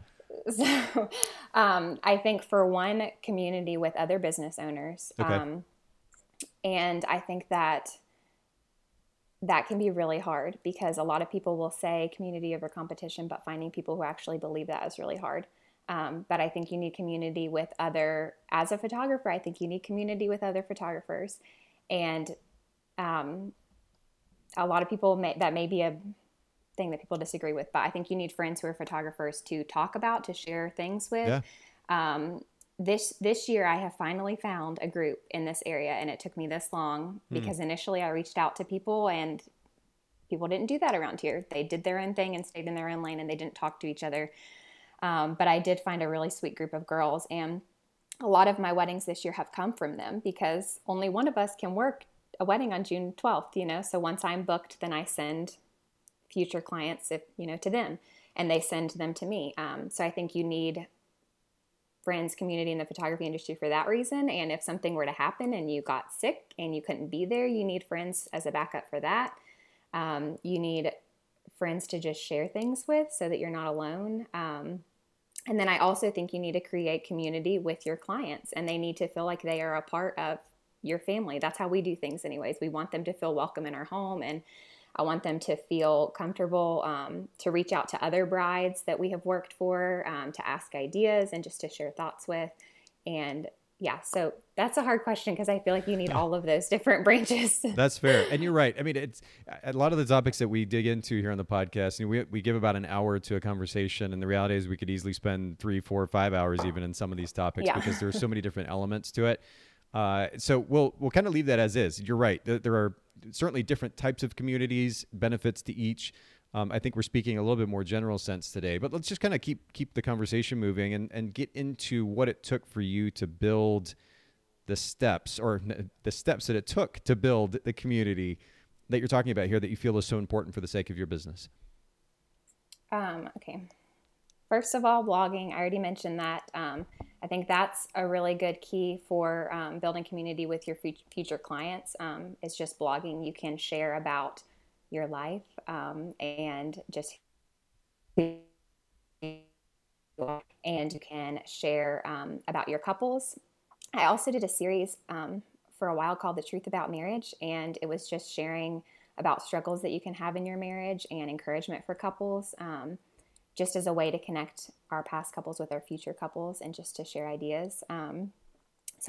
So, I think for one, community with other business owners. Okay. And I think that can be really hard, because a lot of people will say community over competition, but finding people who actually believe that is really hard. But I think you need community with as a photographer, I think you need community with other photographers. And, a lot of people that may be a thing that people disagree with, but I think you need friends who are photographers to talk about, to share things with. Yeah. This year I have finally found a group in this area, and it took me this long because initially I reached out to people, and people didn't do that around here. They did their own thing and stayed in their own lane, and they didn't talk to each other. But I did find a really sweet group of girls, and a lot of my weddings this year have come from them because only one of us can work a wedding on June 12th, you know? So once I'm booked, then I send future clients, if you know, to them, and they send them to me. So I think you need friends, community in the photography industry for that reason. And if something were to happen and you got sick and you couldn't be there, you need friends as a backup for that. You need friends to just share things with so that you're not alone. And then I also think you need to create community with your clients, and they need to feel like they are a part of your family. That's how we do things anyways. We want them to feel welcome in our home, and I want them to feel comfortable to reach out to other brides that we have worked for, to ask ideas and just to share thoughts with. And yeah, so that's a hard question because I feel like you need all of those different branches. That's fair. And you're right. I mean, it's a lot of the topics that we dig into here on the podcast, and we give about an hour to a conversation. And the reality is we could easily spend 3, 4, 5 hours even in some of these topics because there are so many different elements to it. So we'll kind of leave that as is. You're right. There are certainly different types of communities, benefits to each. I think we're speaking a little bit more general sense today, but let's just kind of keep the conversation moving and get into what it took for you to build the steps that it took to build the community that you're talking about here that you feel is so important for the sake of your business. Okay. First of all, blogging. I already mentioned that. I think that's a really good key for building community with your future clients. It's just blogging. You can share about your life and you can share about your couples. I also did a series for a while called The Truth About Marriage, and it was just sharing about struggles that you can have in your marriage and encouragement for couples, just as a way to connect our past couples with our future couples and just to share ideas. So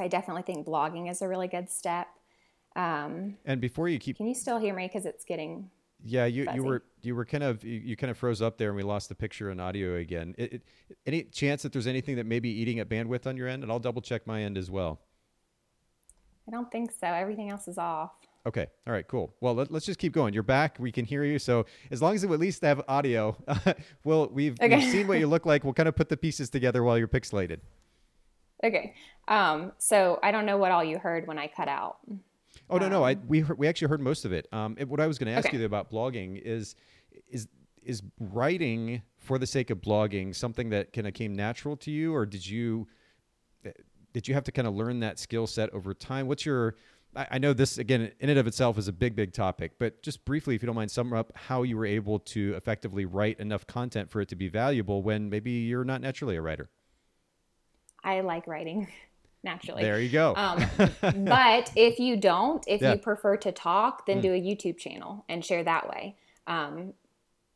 I definitely think blogging is a really good step. And before you keep, can you still hear me? Cause it's getting, fuzzy. you were kind of froze up there, and we lost the picture and audio again. Any chance that there's anything that may be eating at bandwidth on your end? And I'll double check my end as well. I don't think so. Everything else is off. Okay. All right, cool. Well, let's just keep going. You're back. We can hear you. So as long as we at least have audio, we've seen what you look like. We'll kind of put the pieces together while you're pixelated. Okay. So I don't know what all you heard when I cut out. Oh, no. We actually heard most of it. What I was going to ask you about blogging is writing for the sake of blogging something that kind of came natural to you, or did you have to kind of learn that skill set over time? What's your, I know this again in and of itself is a big topic, but just briefly, if you don't mind, sum up how you were able to effectively write enough content for it to be valuable when maybe you're not naturally a writer. I like writing. Naturally. There you go. But if you don't, you prefer to talk, then do a YouTube channel and share that way.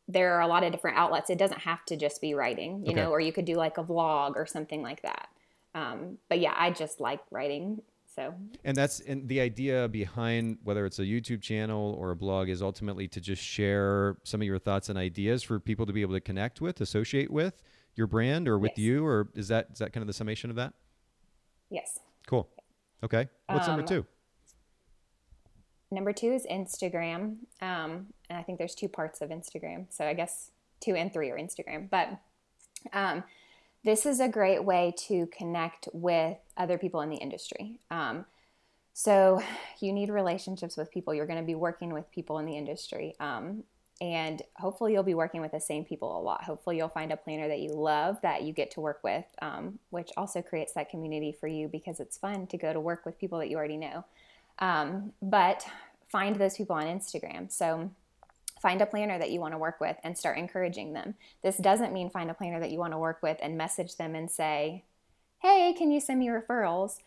There are a lot of different outlets. It doesn't have to just be writing, you know, or you could do like a vlog or something like that. But yeah, I just like writing. So, and the idea behind whether it's a YouTube channel or a blog is ultimately to just share some of your thoughts and ideas for people to be able to connect with, associate with your brand or with you, or is that kind of the summation of that? Yes. Cool. Okay. What's number 2? Number 2 is Instagram. And I think there's 2 parts of Instagram. So I guess 2 and 3 are Instagram. But this is a great way to connect with other people in the industry. So you need relationships with people. You're going to be working with people in the industry. And hopefully you'll be working with the same people a lot. Hopefully you'll find a planner that you love that you get to work with, which also creates that community for you because it's fun to go to work with people that you already know. But find those people on Instagram. So find a planner that you want to work with and start encouraging them. This doesn't mean find a planner that you want to work with and message them and say, hey, can you send me referrals?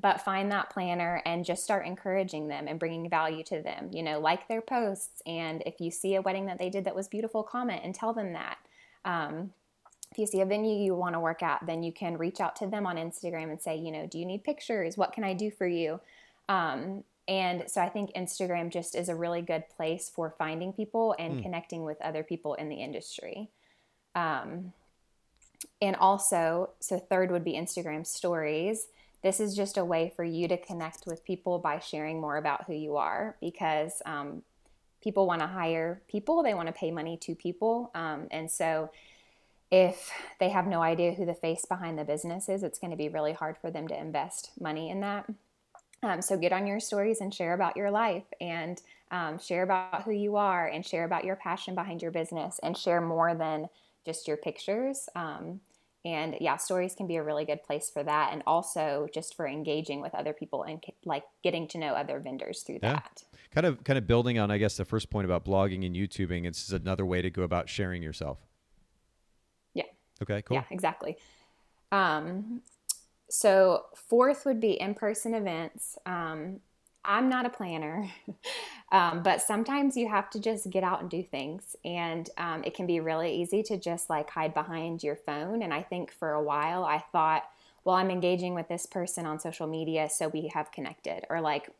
But find that planner and just start encouraging them and bringing value to them, you know, like their posts. And if you see a wedding that they did that was beautiful, comment and tell them that. If you see a venue you want to work at, then you can reach out to them on Instagram and say, you know, do you need pictures? What can I do for you? And so I think Instagram just is a really good place for finding people and connecting with other people in the industry. And also, so 3rd would be Instagram stories. This is just a way for you to connect with people by sharing more about who you are, because people want to hire people. They want to pay money to people. And so If they have no idea who the face behind the business is, it's going to be really hard for them to invest money in that. So get on your stories and share about your life, and share about who you are, and share about your passion behind your business, and share more than just your pictures. And yeah, stories can be a really good place for that. And also just for engaging with other people and like getting to know other vendors through that. Kind of building on, I guess, the first point about blogging and YouTubing, it's another way to go about sharing yourself. Yeah. Okay, cool. Yeah, exactly. So fourth would be in-person events. I'm not a planner, but sometimes you have to just get out and do things. And it can be really easy to just like hide behind your phone. And I think for a while I thought, well, I'm engaging with this person on social media, so we have connected. Or like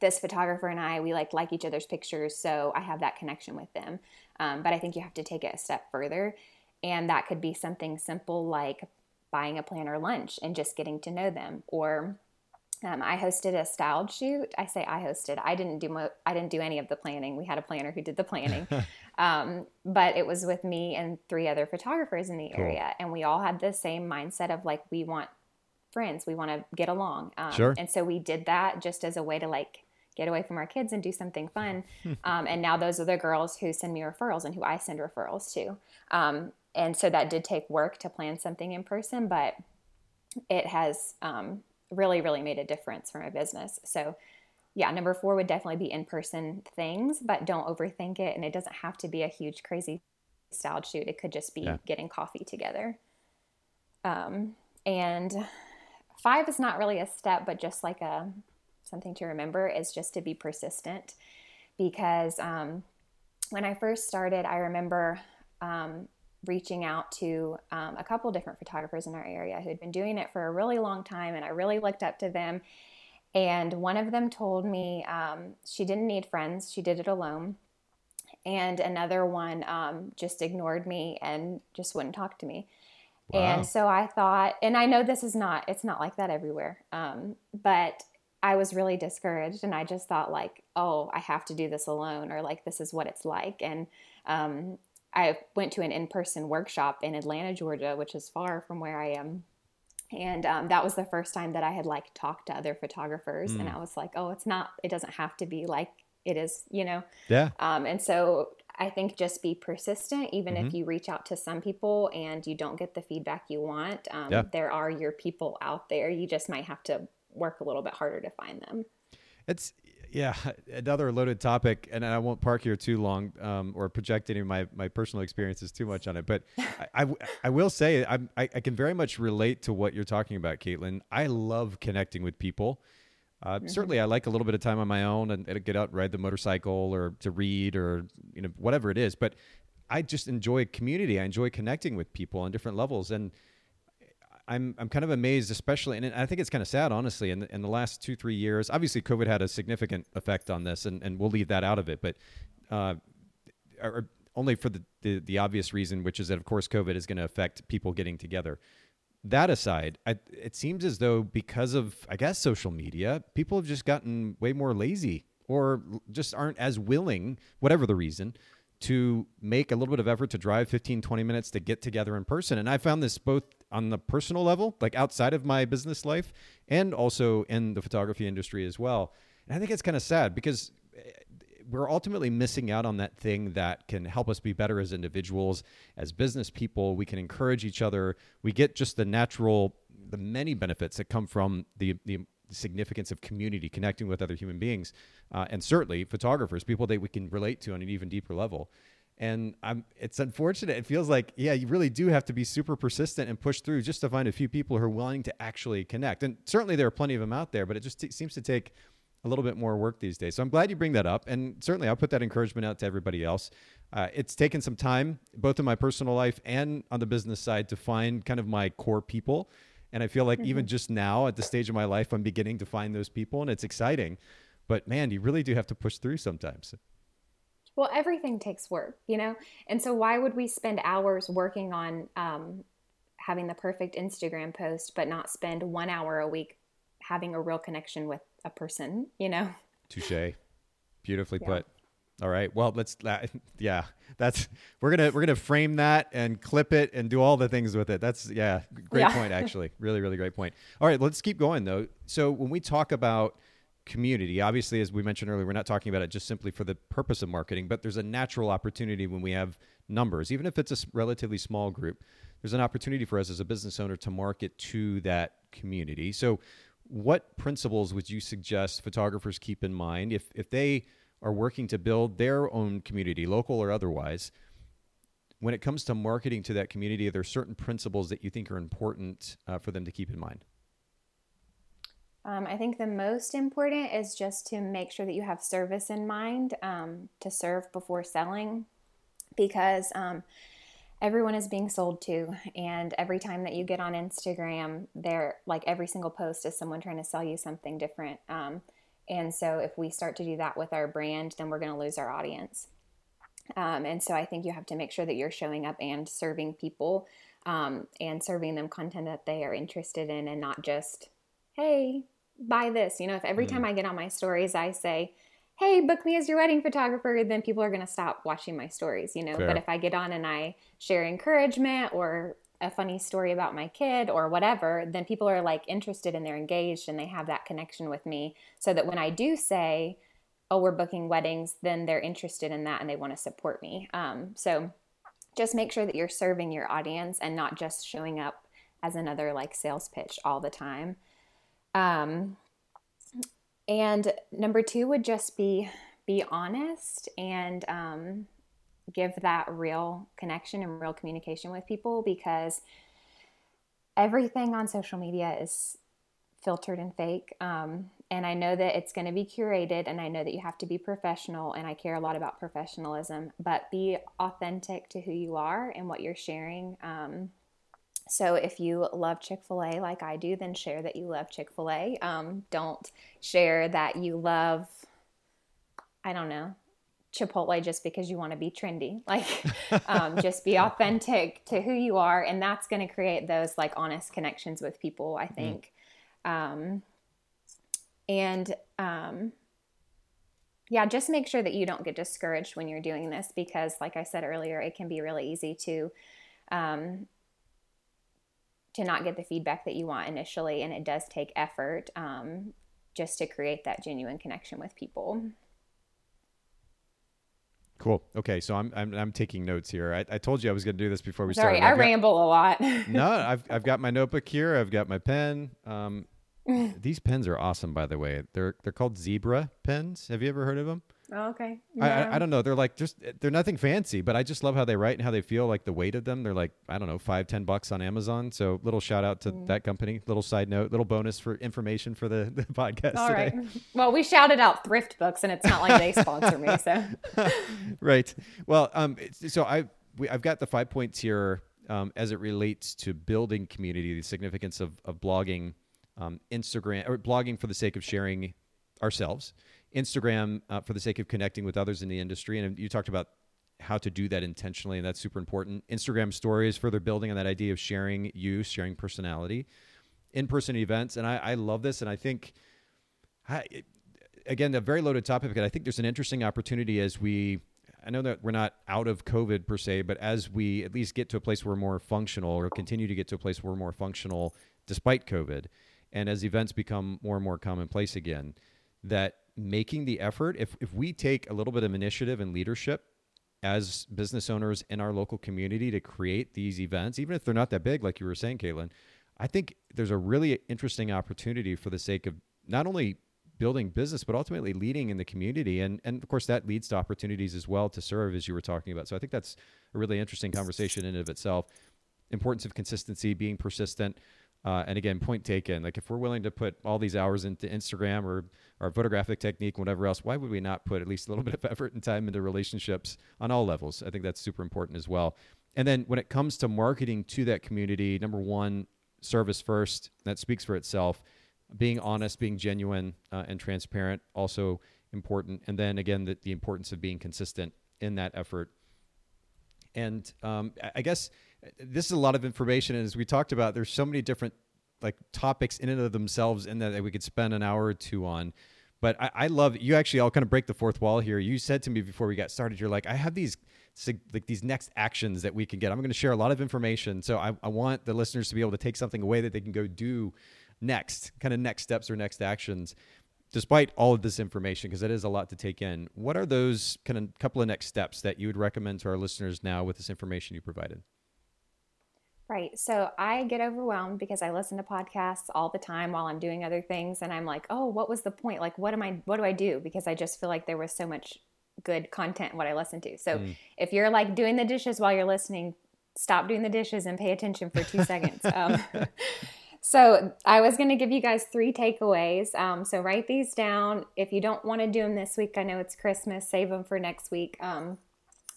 this photographer and I, we like each other's pictures, so I have that connection with them. But I think you have to take it a step further. And that could be something simple like buying a planner lunch and just getting to know them. Or I hosted a styled shoot. I say I hosted. I didn't do any of the planning. We had a planner who did the planning, but it was with me and three other photographers in the area, and we all had the same mindset of like, we want friends, we want to get along. And so we did that just as a way to like get away from our kids and do something fun. And now those are the girls who send me referrals and who I send referrals to. And so that did take work to plan something in person, but it has really, really made a difference for my business. So yeah, number 4 would definitely be in-person things, but don't overthink it. And it doesn't have to be a huge, crazy styled shoot. It could just be getting coffee together. And 5 is not really a step, but just like something to remember is just to be persistent. Because when I first started, I remember reaching out to a couple different photographers in our area who had been doing it for a really long time, and I really looked up to them. And one of them told me she didn't need friends, she did it alone. And another one just ignored me and just wouldn't talk to me. Wow. And so I thought, and I know this is not, it's not like that everywhere, but I was really discouraged, and I just thought like, oh, I have to do this alone, or like this is what it's like. And I went to an in-person workshop in Atlanta, Georgia, which is far from where I am. And that was the first time that I had like talked to other photographers. And I was like, oh, it doesn't have to be like it is, you know? Yeah. And so I think just be persistent, even if you reach out to some people and you don't get the feedback you want. There are your people out there. You just might have to work a little bit harder to find them. Yeah, another loaded topic, and I won't park here too long or project any of my personal experiences too much on it. But I will say I can very much relate to what you're talking about, Katelyn. I love connecting with people. Certainly, I like a little bit of time on my own and get out and ride the motorcycle or to read or whatever it is. But I just enjoy community. I enjoy connecting with people on different levels, and I'm kind of amazed, especially, and I think it's kind of sad, honestly, in the last 2-3 years. Obviously, COVID had a significant effect on this, and we'll leave that out of it, but only for the obvious reason, which is that, of course, COVID is going to affect people getting together. That aside, it seems as though because of, I guess, social media, people have just gotten way more lazy or just aren't as willing, whatever the reason, to make a little bit of effort to drive 15, 20 minutes to get together in person. And I found this both on the personal level, like outside of my business life, and also in the photography industry as well. And I think it's kind of sad because we're ultimately missing out on that thing that can help us be better as individuals, as business people. We can encourage each other. We get just the many benefits that come from the significance of community, connecting with other human beings, and certainly photographers, people that we can relate to on an even deeper level. And it's unfortunate. It feels like, yeah, you really do have to be super persistent and push through just to find a few people who are willing to actually connect. And certainly there are plenty of them out there, but it just seems to take a little bit more work these days. So I'm glad you bring that up. And certainly I'll put that encouragement out to everybody else. It's taken some time, both in my personal life and on the business side, to find kind of my core people. And I feel like even just now at the stage of my life, I'm beginning to find those people, and it's exciting. But man, you really do have to push through sometimes. Well, everything takes work, And so why would we spend hours working on having the perfect Instagram post, but not spend 1 hour a week having a real connection with a person, Touché. Beautifully put. All right. Well, we're going to frame that and clip it and do all the things with it. That's great point, actually. Really, really great point. All right. Let's keep going though. So when we talk about community, obviously, as we mentioned earlier, we're not talking about it just simply for the purpose of marketing, but there's a natural opportunity when we have numbers, even if it's a relatively small group, there's an opportunity for us as a business owner to market to that community. So what principles would you suggest photographers keep in mind if they are working to build their own community, local or otherwise? When it comes to marketing to that community, are there certain principles that you think are important for them to keep in mind? I think the most important is just to make sure that you have service in mind, to serve before selling, because everyone is being sold to, and every time that you get on Instagram, every single post is someone trying to sell you something different. And so if we start to do that with our brand, then we're going to lose our audience. And so I think you have to make sure that you're showing up and serving people, and serving them content that they are interested in, and not just, hey, buy this. You know, if every time I get on my stories, I say, hey, book me as your wedding photographer, then people are going to stop watching my stories, you know. Fair. But if I get on and I share encouragement or a funny story about my kid or whatever, then people are like interested and they're engaged and they have that connection with me, so that when I do say, oh, we're booking weddings, then they're interested in that and they want to support me. So just make sure that you're serving your audience and not just showing up as another like sales pitch all the time. And number two would just be honest and, give that real connection and real communication with people, because everything on social media is filtered and fake. And I know that it's going to be curated, and I know that you have to be professional, and I care a lot about professionalism, but be authentic to who you are and what you're sharing. So if you love Chick-fil-A like I do, then share that you love Chick-fil-A. Don't share that you love, I don't know, Chipotle just because you want to be trendy. Like, just be authentic to who you are, and that's going to create those like honest connections with people, I think. Just make sure that you don't get discouraged when you're doing this, because like I said earlier, it can be really easy to not get the feedback that you want initially, and it does take effort, just to create that genuine connection with people. Cool. Okay. So I'm taking notes here. I told you I was going to do this before we started. Sorry, I ramble a lot. No, I've got my notebook here. I've got my pen. These pens are awesome, by the way. They're called Zebra pens. Have you ever heard of them? Oh, okay. No. I don't know. They're like, they're nothing fancy, but I just love how they write and how they feel, like the weight of them. They're like, I don't know, $5-$10 on Amazon. So little shout out to that company, little side note, little bonus for information for the podcast. All today. Right. Well, we shouted out Thrift Books, and it's not like they sponsor me. So, right. Well, so I've got the 5 points here, as it relates to building community, the significance of blogging, Instagram, or blogging for the sake of sharing ourselves, Instagram for the sake of connecting with others in the industry. And you talked about how to do that intentionally, and that's super important. Instagram stories, further building on that idea of sharing you, sharing personality, in-person events. And I love this. And I think, again, a very loaded topic, and I think there's an interesting opportunity as I know that we're not out of COVID per se, but as we at least get to a place where we're more functional, or continue to get to a place where we're more functional despite COVID, and as events become more and more commonplace again, that making the effort, if we take a little bit of initiative and leadership as business owners in our local community to create these events, even if they're not that big, like you were saying, Katelyn, I think there's a really interesting opportunity for the sake of not only building business, but ultimately leading in the community. And of course, that leads to opportunities as well to serve, as you were talking about. So I think that's a really interesting conversation in and of itself. Importance of consistency, being persistent. And again, point taken, like if we're willing to put all these hours into Instagram or our photographic technique, whatever else, why would we not put at least a little bit of effort and time into relationships on all levels? I think that's super important as well. And then when it comes to marketing to that community, number one, service first, that speaks for itself. Being honest, being genuine and transparent, also important. And then again, the importance of being consistent in that effort. And I guess this is a lot of information. And as we talked about, there's so many different like topics in and of themselves in that we could spend an hour or two on. But I love, you actually, I'll kind of break the fourth wall here. You said to me before we got started, you're like, I have these, like these next actions that we can get. I'm going to share a lot of information. So I want the listeners to be able to take something away that they can go do next, kind of next steps or next actions, despite all of this information, because it is a lot to take in. What are those kind of couple of next steps that you would recommend to our listeners now with this information you provided? Right. So I get overwhelmed because I listen to podcasts all the time while I'm doing other things. And I'm like, oh, what was the point? Like, what do I do? Because I just feel like there was so much good content in what I listened to. So if you're like doing the dishes while you're listening, stop doing the dishes and pay attention for 2 seconds. So I was going to give you guys 3 takeaways. So write these down. If you don't want to do them this week, I know it's Christmas, save them for next week.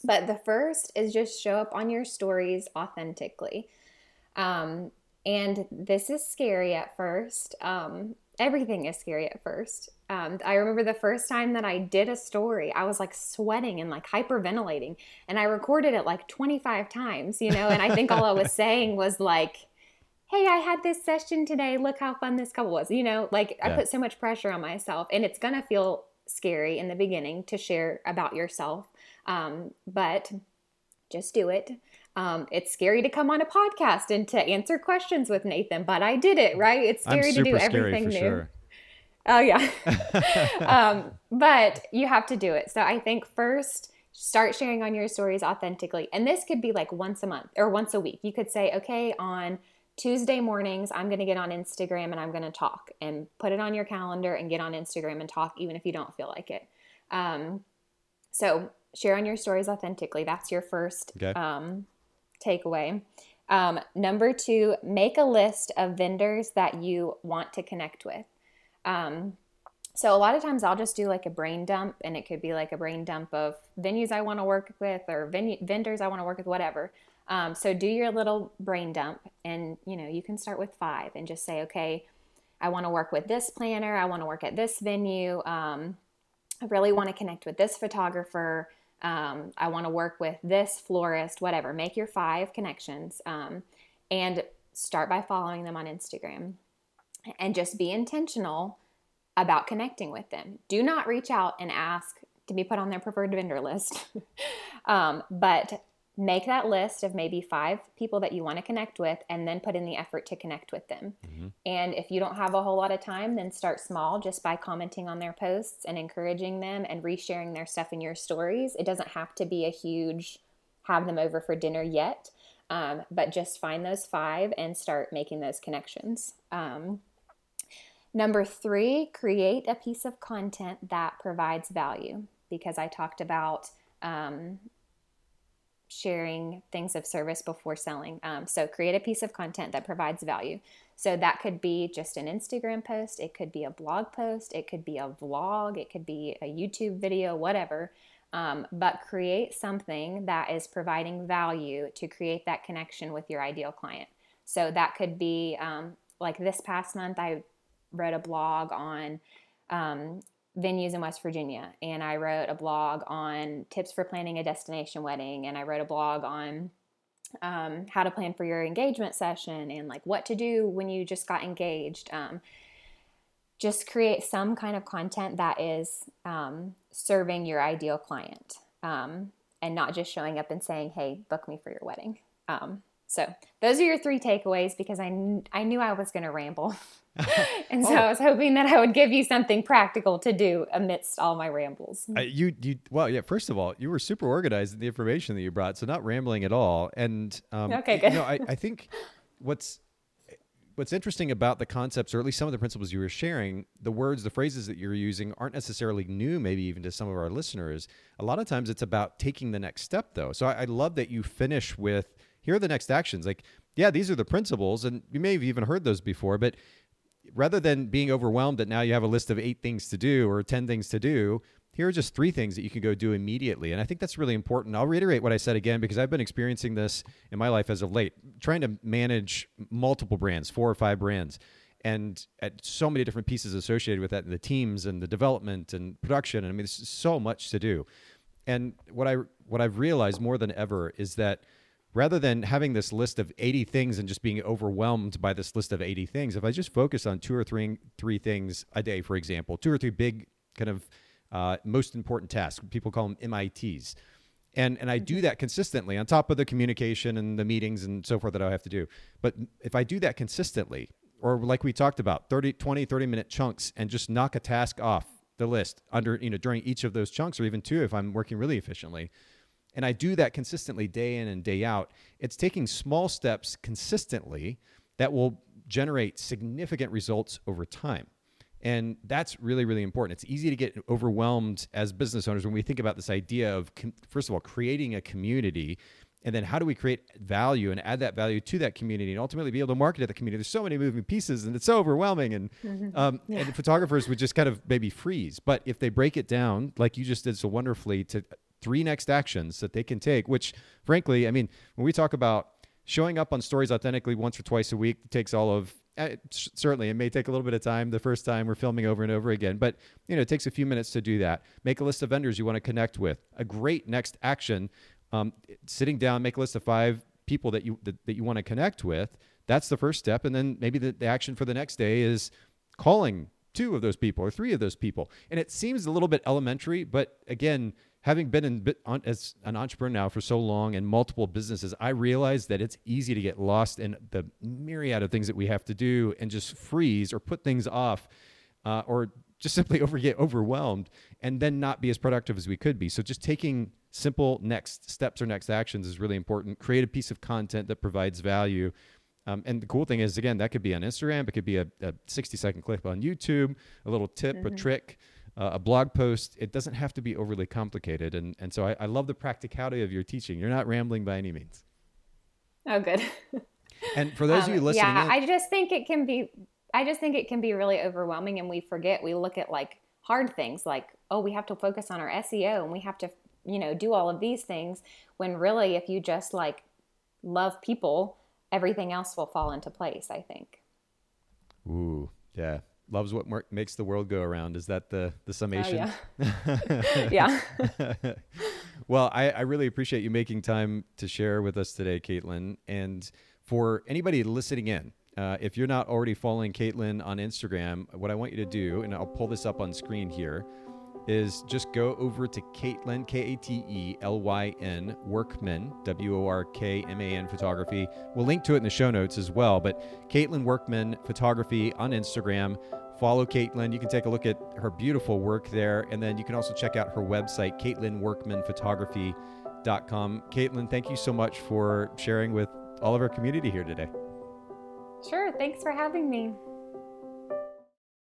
But the first is just show up on your stories authentically. And this is scary at first. Everything is scary at first. I remember the first time that I did a story, I was like sweating and like hyperventilating, and I recorded it like 25 times, you know, and I think all I was saying was like, hey, I had this session today. Look how fun this couple was, you know, like I put so much pressure on myself, and it's going to feel scary in the beginning to share about yourself. But just do it. It's scary to come on a podcast and to answer questions with Nathan, but I did it, right? It's scary to do everything new. Sure. Oh yeah. But you have to do it. So I think first start sharing on your stories authentically. And this could be like once a month or once a week. You could say, okay, on Tuesday mornings, I'm going to get on Instagram and I'm going to talk, and put it on your calendar and get on Instagram and talk, even if you don't feel like it. So share on your stories authentically. That's your first, takeaway. Number 2, make a list of vendors that you want to connect with. So a lot of times I'll just do like a brain dump, and it could be like a brain dump of venues I want to work with or vendors I want to work with, whatever. So do your little brain dump, and you know, you can start with 5 and just say, okay, I want to work with this planner. I want to work at this venue. I really want to connect with this photographer. I want to work with this florist, whatever. Make your 5 connections, and start by following them on Instagram, and just be intentional about connecting with them. Do not reach out and ask to be put on their preferred vendor list, but make that list of maybe 5 people that you want to connect with, and then put in the effort to connect with them. Mm-hmm. And if you don't have a whole lot of time, then start small just by commenting on their posts and encouraging them and resharing their stuff in your stories. It doesn't have to be a huge have them over for dinner yet, but just find those 5 and start making those connections. Number 3, create a piece of content that provides value, because I talked about sharing things of service before selling. So create a piece of content that provides value. So that could be just an Instagram post. It could be a blog post. It could be a vlog. It could be a YouTube video, whatever. But create something that is providing value to create that connection with your ideal client. So that could be, like this past month, I wrote a blog on, venues in West Virginia, and I wrote a blog on tips for planning a destination wedding, and I wrote a blog on how to plan for your engagement session, and like what to do when you just got engaged. Just create some kind of content that is serving your ideal client, and not just showing up and saying, hey, book me for your wedding. So those are your 3 takeaways, because I knew I was going to ramble. And so I was hoping that I would give you something practical to do amidst all my rambles. First of all, you were super organized in the information that you brought, so not rambling at all. And okay, good. You know, I think what's interesting about the concepts, or at least some of the principles you were sharing, the words, the phrases that you're using aren't necessarily new, maybe even to some of our listeners. A lot of times it's about taking the next step, though. So I love that you finish with, here are the next actions. Like, yeah, these are the principles, and you may have even heard those before, but rather than being overwhelmed that now you have a list of 8 things to do or 10 things to do, here are just 3 things that you can go do immediately. And I think that's really important. I'll reiterate what I said again, because I've been experiencing this in my life as of late, trying to manage multiple brands, 4 or 5 brands, and at so many different pieces associated with that, and the teams and the development and production. And I mean, there's so much to do. And what I've realized more than ever is that rather than having this list of 80 things and just being overwhelmed by this list of 80 things, if I just focus on 2 or 3 things a day, for example, 2 or 3 big kind of most important tasks. People call them MITs. And I do that consistently on top of the communication and the meetings and so forth that I have to do. But if I do that consistently, or like we talked about, 30-minute chunks and just knock a task off the list under, during each of those chunks, or even two if I'm working really efficiently. And I do that consistently day in and day out. It's taking small steps consistently that will generate significant results over time. And that's really, really important. It's easy to get overwhelmed as business owners when we think about this idea of, first of all, creating a community, and then how do we create value and add that value to that community and ultimately be able to market to the community. There's so many moving pieces and it's so overwhelming. And, and photographers would just kind of maybe freeze. But if they break it down, like you just did so wonderfully, to 3 next actions that they can take, which frankly, I mean, when we talk about showing up on stories authentically once or twice a week, it takes all of, certainly it may take a little bit of time the first time we're filming over and over again, but it takes a few minutes to do that. Make a list of vendors you want to connect with. A great next action, sitting down, make a list of 5 people that you want to connect with. That's the first step. And then maybe the action for the next day is calling 2 of those people or 3 of those people. And it seems a little bit elementary, but again, having been as an entrepreneur now for so long and multiple businesses, I realized that it's easy to get lost in the myriad of things that we have to do and just freeze or put things off or just simply get overwhelmed and then not be as productive as we could be. So just taking simple next steps or next actions is really important. Create a piece of content that provides value. And the cool thing is, again, that could be on Instagram. It could be a 60-second clip on YouTube, a little tip, a trick. A blog post. It doesn't have to be overly complicated. And so I love the practicality of your teaching. You're not rambling by any means. Oh, good. And for those of you listening. Yeah, I just think it can be really overwhelming, and we forget. We look at like hard things like, oh, we have to focus on our SEO and we have to, do all of these things, when really, if you just like love people, everything else will fall into place, I think. Ooh, yeah. Loves what makes the world go around. Is that the summation? Yeah. Yeah. Well, I really appreciate you making time to share with us today, Katelyn. And for anybody listening in, if you're not already following Katelyn on Instagram, what I want you to do, and I'll pull this up on screen here, is just go over to Katelyn, K-A-T-E-L-Y-N, Workman, W-O-R-K-M-A-N, Photography. We'll link to it in the show notes as well, but Katelyn Workman Photography on Instagram. Follow Katelyn. You can take a look at her beautiful work there, and then you can also check out her website, KatelynWorkmanPhotography.com. Katelyn, thank you so much for sharing with all of our community here today. Sure. Thanks for having me.